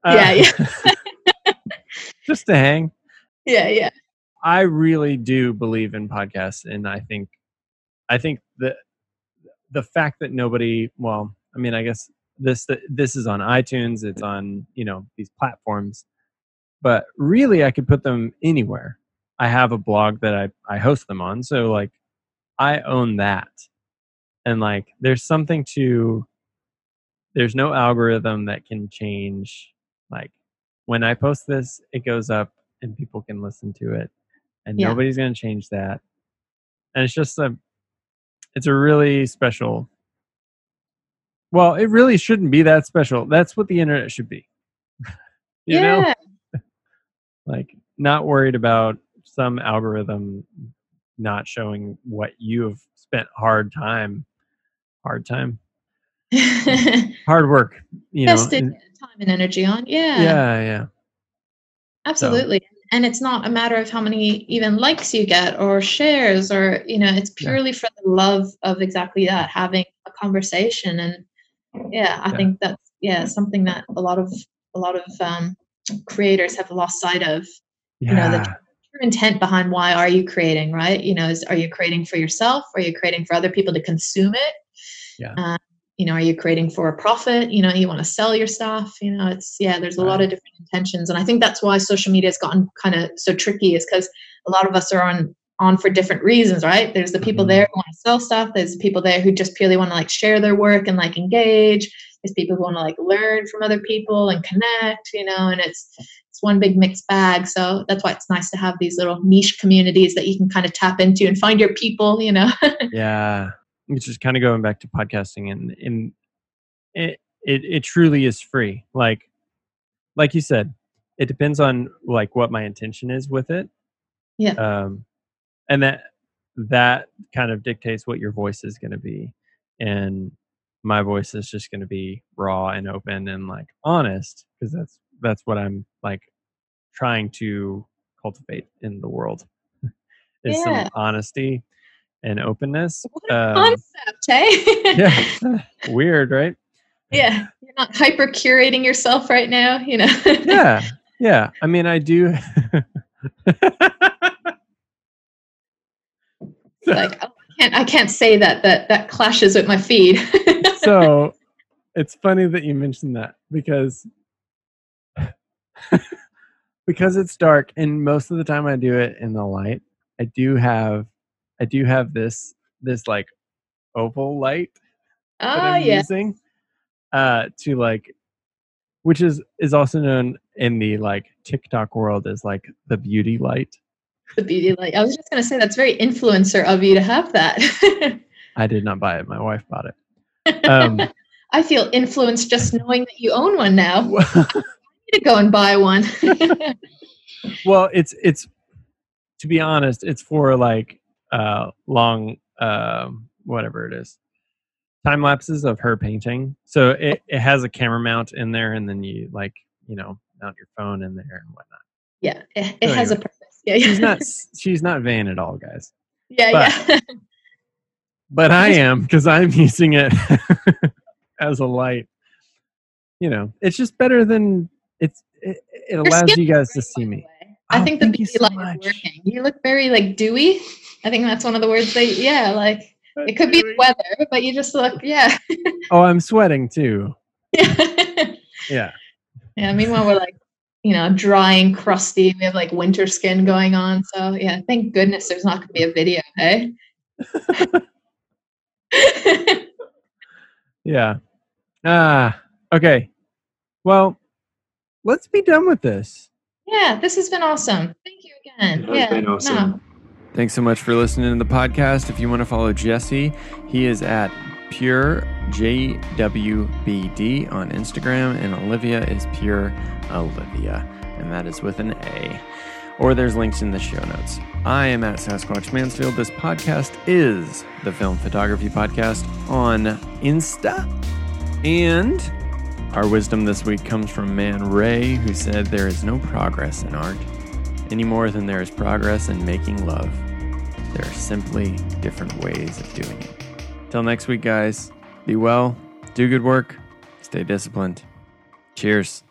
Uh, yeah, yeah. Just to hang. Yeah, yeah. I really do believe in podcasts, and I think, I think the the fact that nobody, well, I mean, I guess. This this is on iTunes. It's on, you know, these platforms, but really I could put them anywhere. I have a blog that I, I host them on, so like I own that. And like there's something to there's no algorithm that can change. Like when I post this, it goes up and people can listen to it, and yeah. nobody's gonna change that. And it's just a it's a really special. Well, it really shouldn't be that special. That's what the internet should be. you yeah. know? Like, not worried about some algorithm not showing what you have spent hard time, hard time, hard work, you know. Invested time and energy on. Yeah. Yeah, yeah. Absolutely. So. And it's not a matter of how many even likes you get or shares or, you know, it's purely yeah. for the love of exactly that, having a conversation. And yeah, I yeah. think that's, yeah, something that a lot of, a lot of um, creators have lost sight of, yeah. you know, the true intent behind why are you creating, right? You know, is, are you creating for yourself? Are you creating for other people to consume it? Yeah. Um, you know, are you creating for a profit? You know, you want to sell your stuff, you know, it's, yeah, there's a lot of different intentions. And I think that's why social media has gotten kind of so tricky, is because a lot of us are on, on for different reasons, right? There's the people there who want to sell stuff. There's people there who just purely want to like share their work and like engage. There's people who want to like learn from other people and connect, you know, and it's, it's one big mixed bag. So that's why it's nice to have these little niche communities that you can kind of tap into and find your people, you know? Yeah. It's just kind of going back to podcasting, and, and it, it it truly is free. Like, like you said, it depends on like what my intention is with it. Yeah. Um, and that, that kind of dictates what your voice is going to be. And my voice is just going to be raw and open and like honest, because that's, that's what I'm like trying to cultivate in the world is yeah. some honesty and openness. What a um, concept, hey? Yeah. Weird, right? Yeah. You're not hyper curating yourself right now, you know? Yeah. Yeah. I mean, I do. Like, oh, I can't, I can't say that, that, that clashes with my feed. So it's funny that you mentioned that, because, because it's dark and most of the time I do it in the light. I do have, I do have this, this like oval light oh, that I'm yeah. using uh, to like, which is, is also known in the like TikTok world as like the beauty light. The beauty light. I was just going to say, that's very influencer of you to have that. I did not buy it. My wife bought it. Um, I feel influenced just knowing that you own one now. I need to go and buy one. Well, it's, it's, to be honest, it's for like, uh, long, um, whatever it is, time lapses of her painting. So it, it has a camera mount in there, and then you like, you know, mount your phone in there and whatnot. Yeah. It, it so has anyway, a purpose. Yeah, yeah. She's not, she's not vain at all, guys. Yeah. But, yeah. But I am, cause I'm using it as a light, you know. It's just better than it's, it, it allows you guys to see me. I oh, think the beauty so light much. Is working. You look very like dewy. I think that's one of the words that, yeah, like it could be the weather, but you just look, yeah. Oh, I'm sweating too. Yeah. Yeah. Yeah. Meanwhile, we're like, you know, dry and crusty. We have like winter skin going on. So yeah, thank goodness there's not going to be a video, hey? Yeah. Ah, okay. Well, let's be done with this. Yeah, this has been awesome. Thank you again. It yeah, been awesome. No. Thanks so much for listening to the podcast. If you want to follow Jesse, he is at Pure J W B D on Instagram, and Olivia is Pure Olivia, and that is with an A. Or there's links in the show notes. I am at Sasquatch Mansfield. This podcast is the Film Photography Podcast on Insta, and our wisdom this week comes from Man Ray, who said, "There is no progress in art any more than there is progress in making love. There are simply different ways of doing it." Till next week, guys, be well, do good work, stay disciplined. Cheers.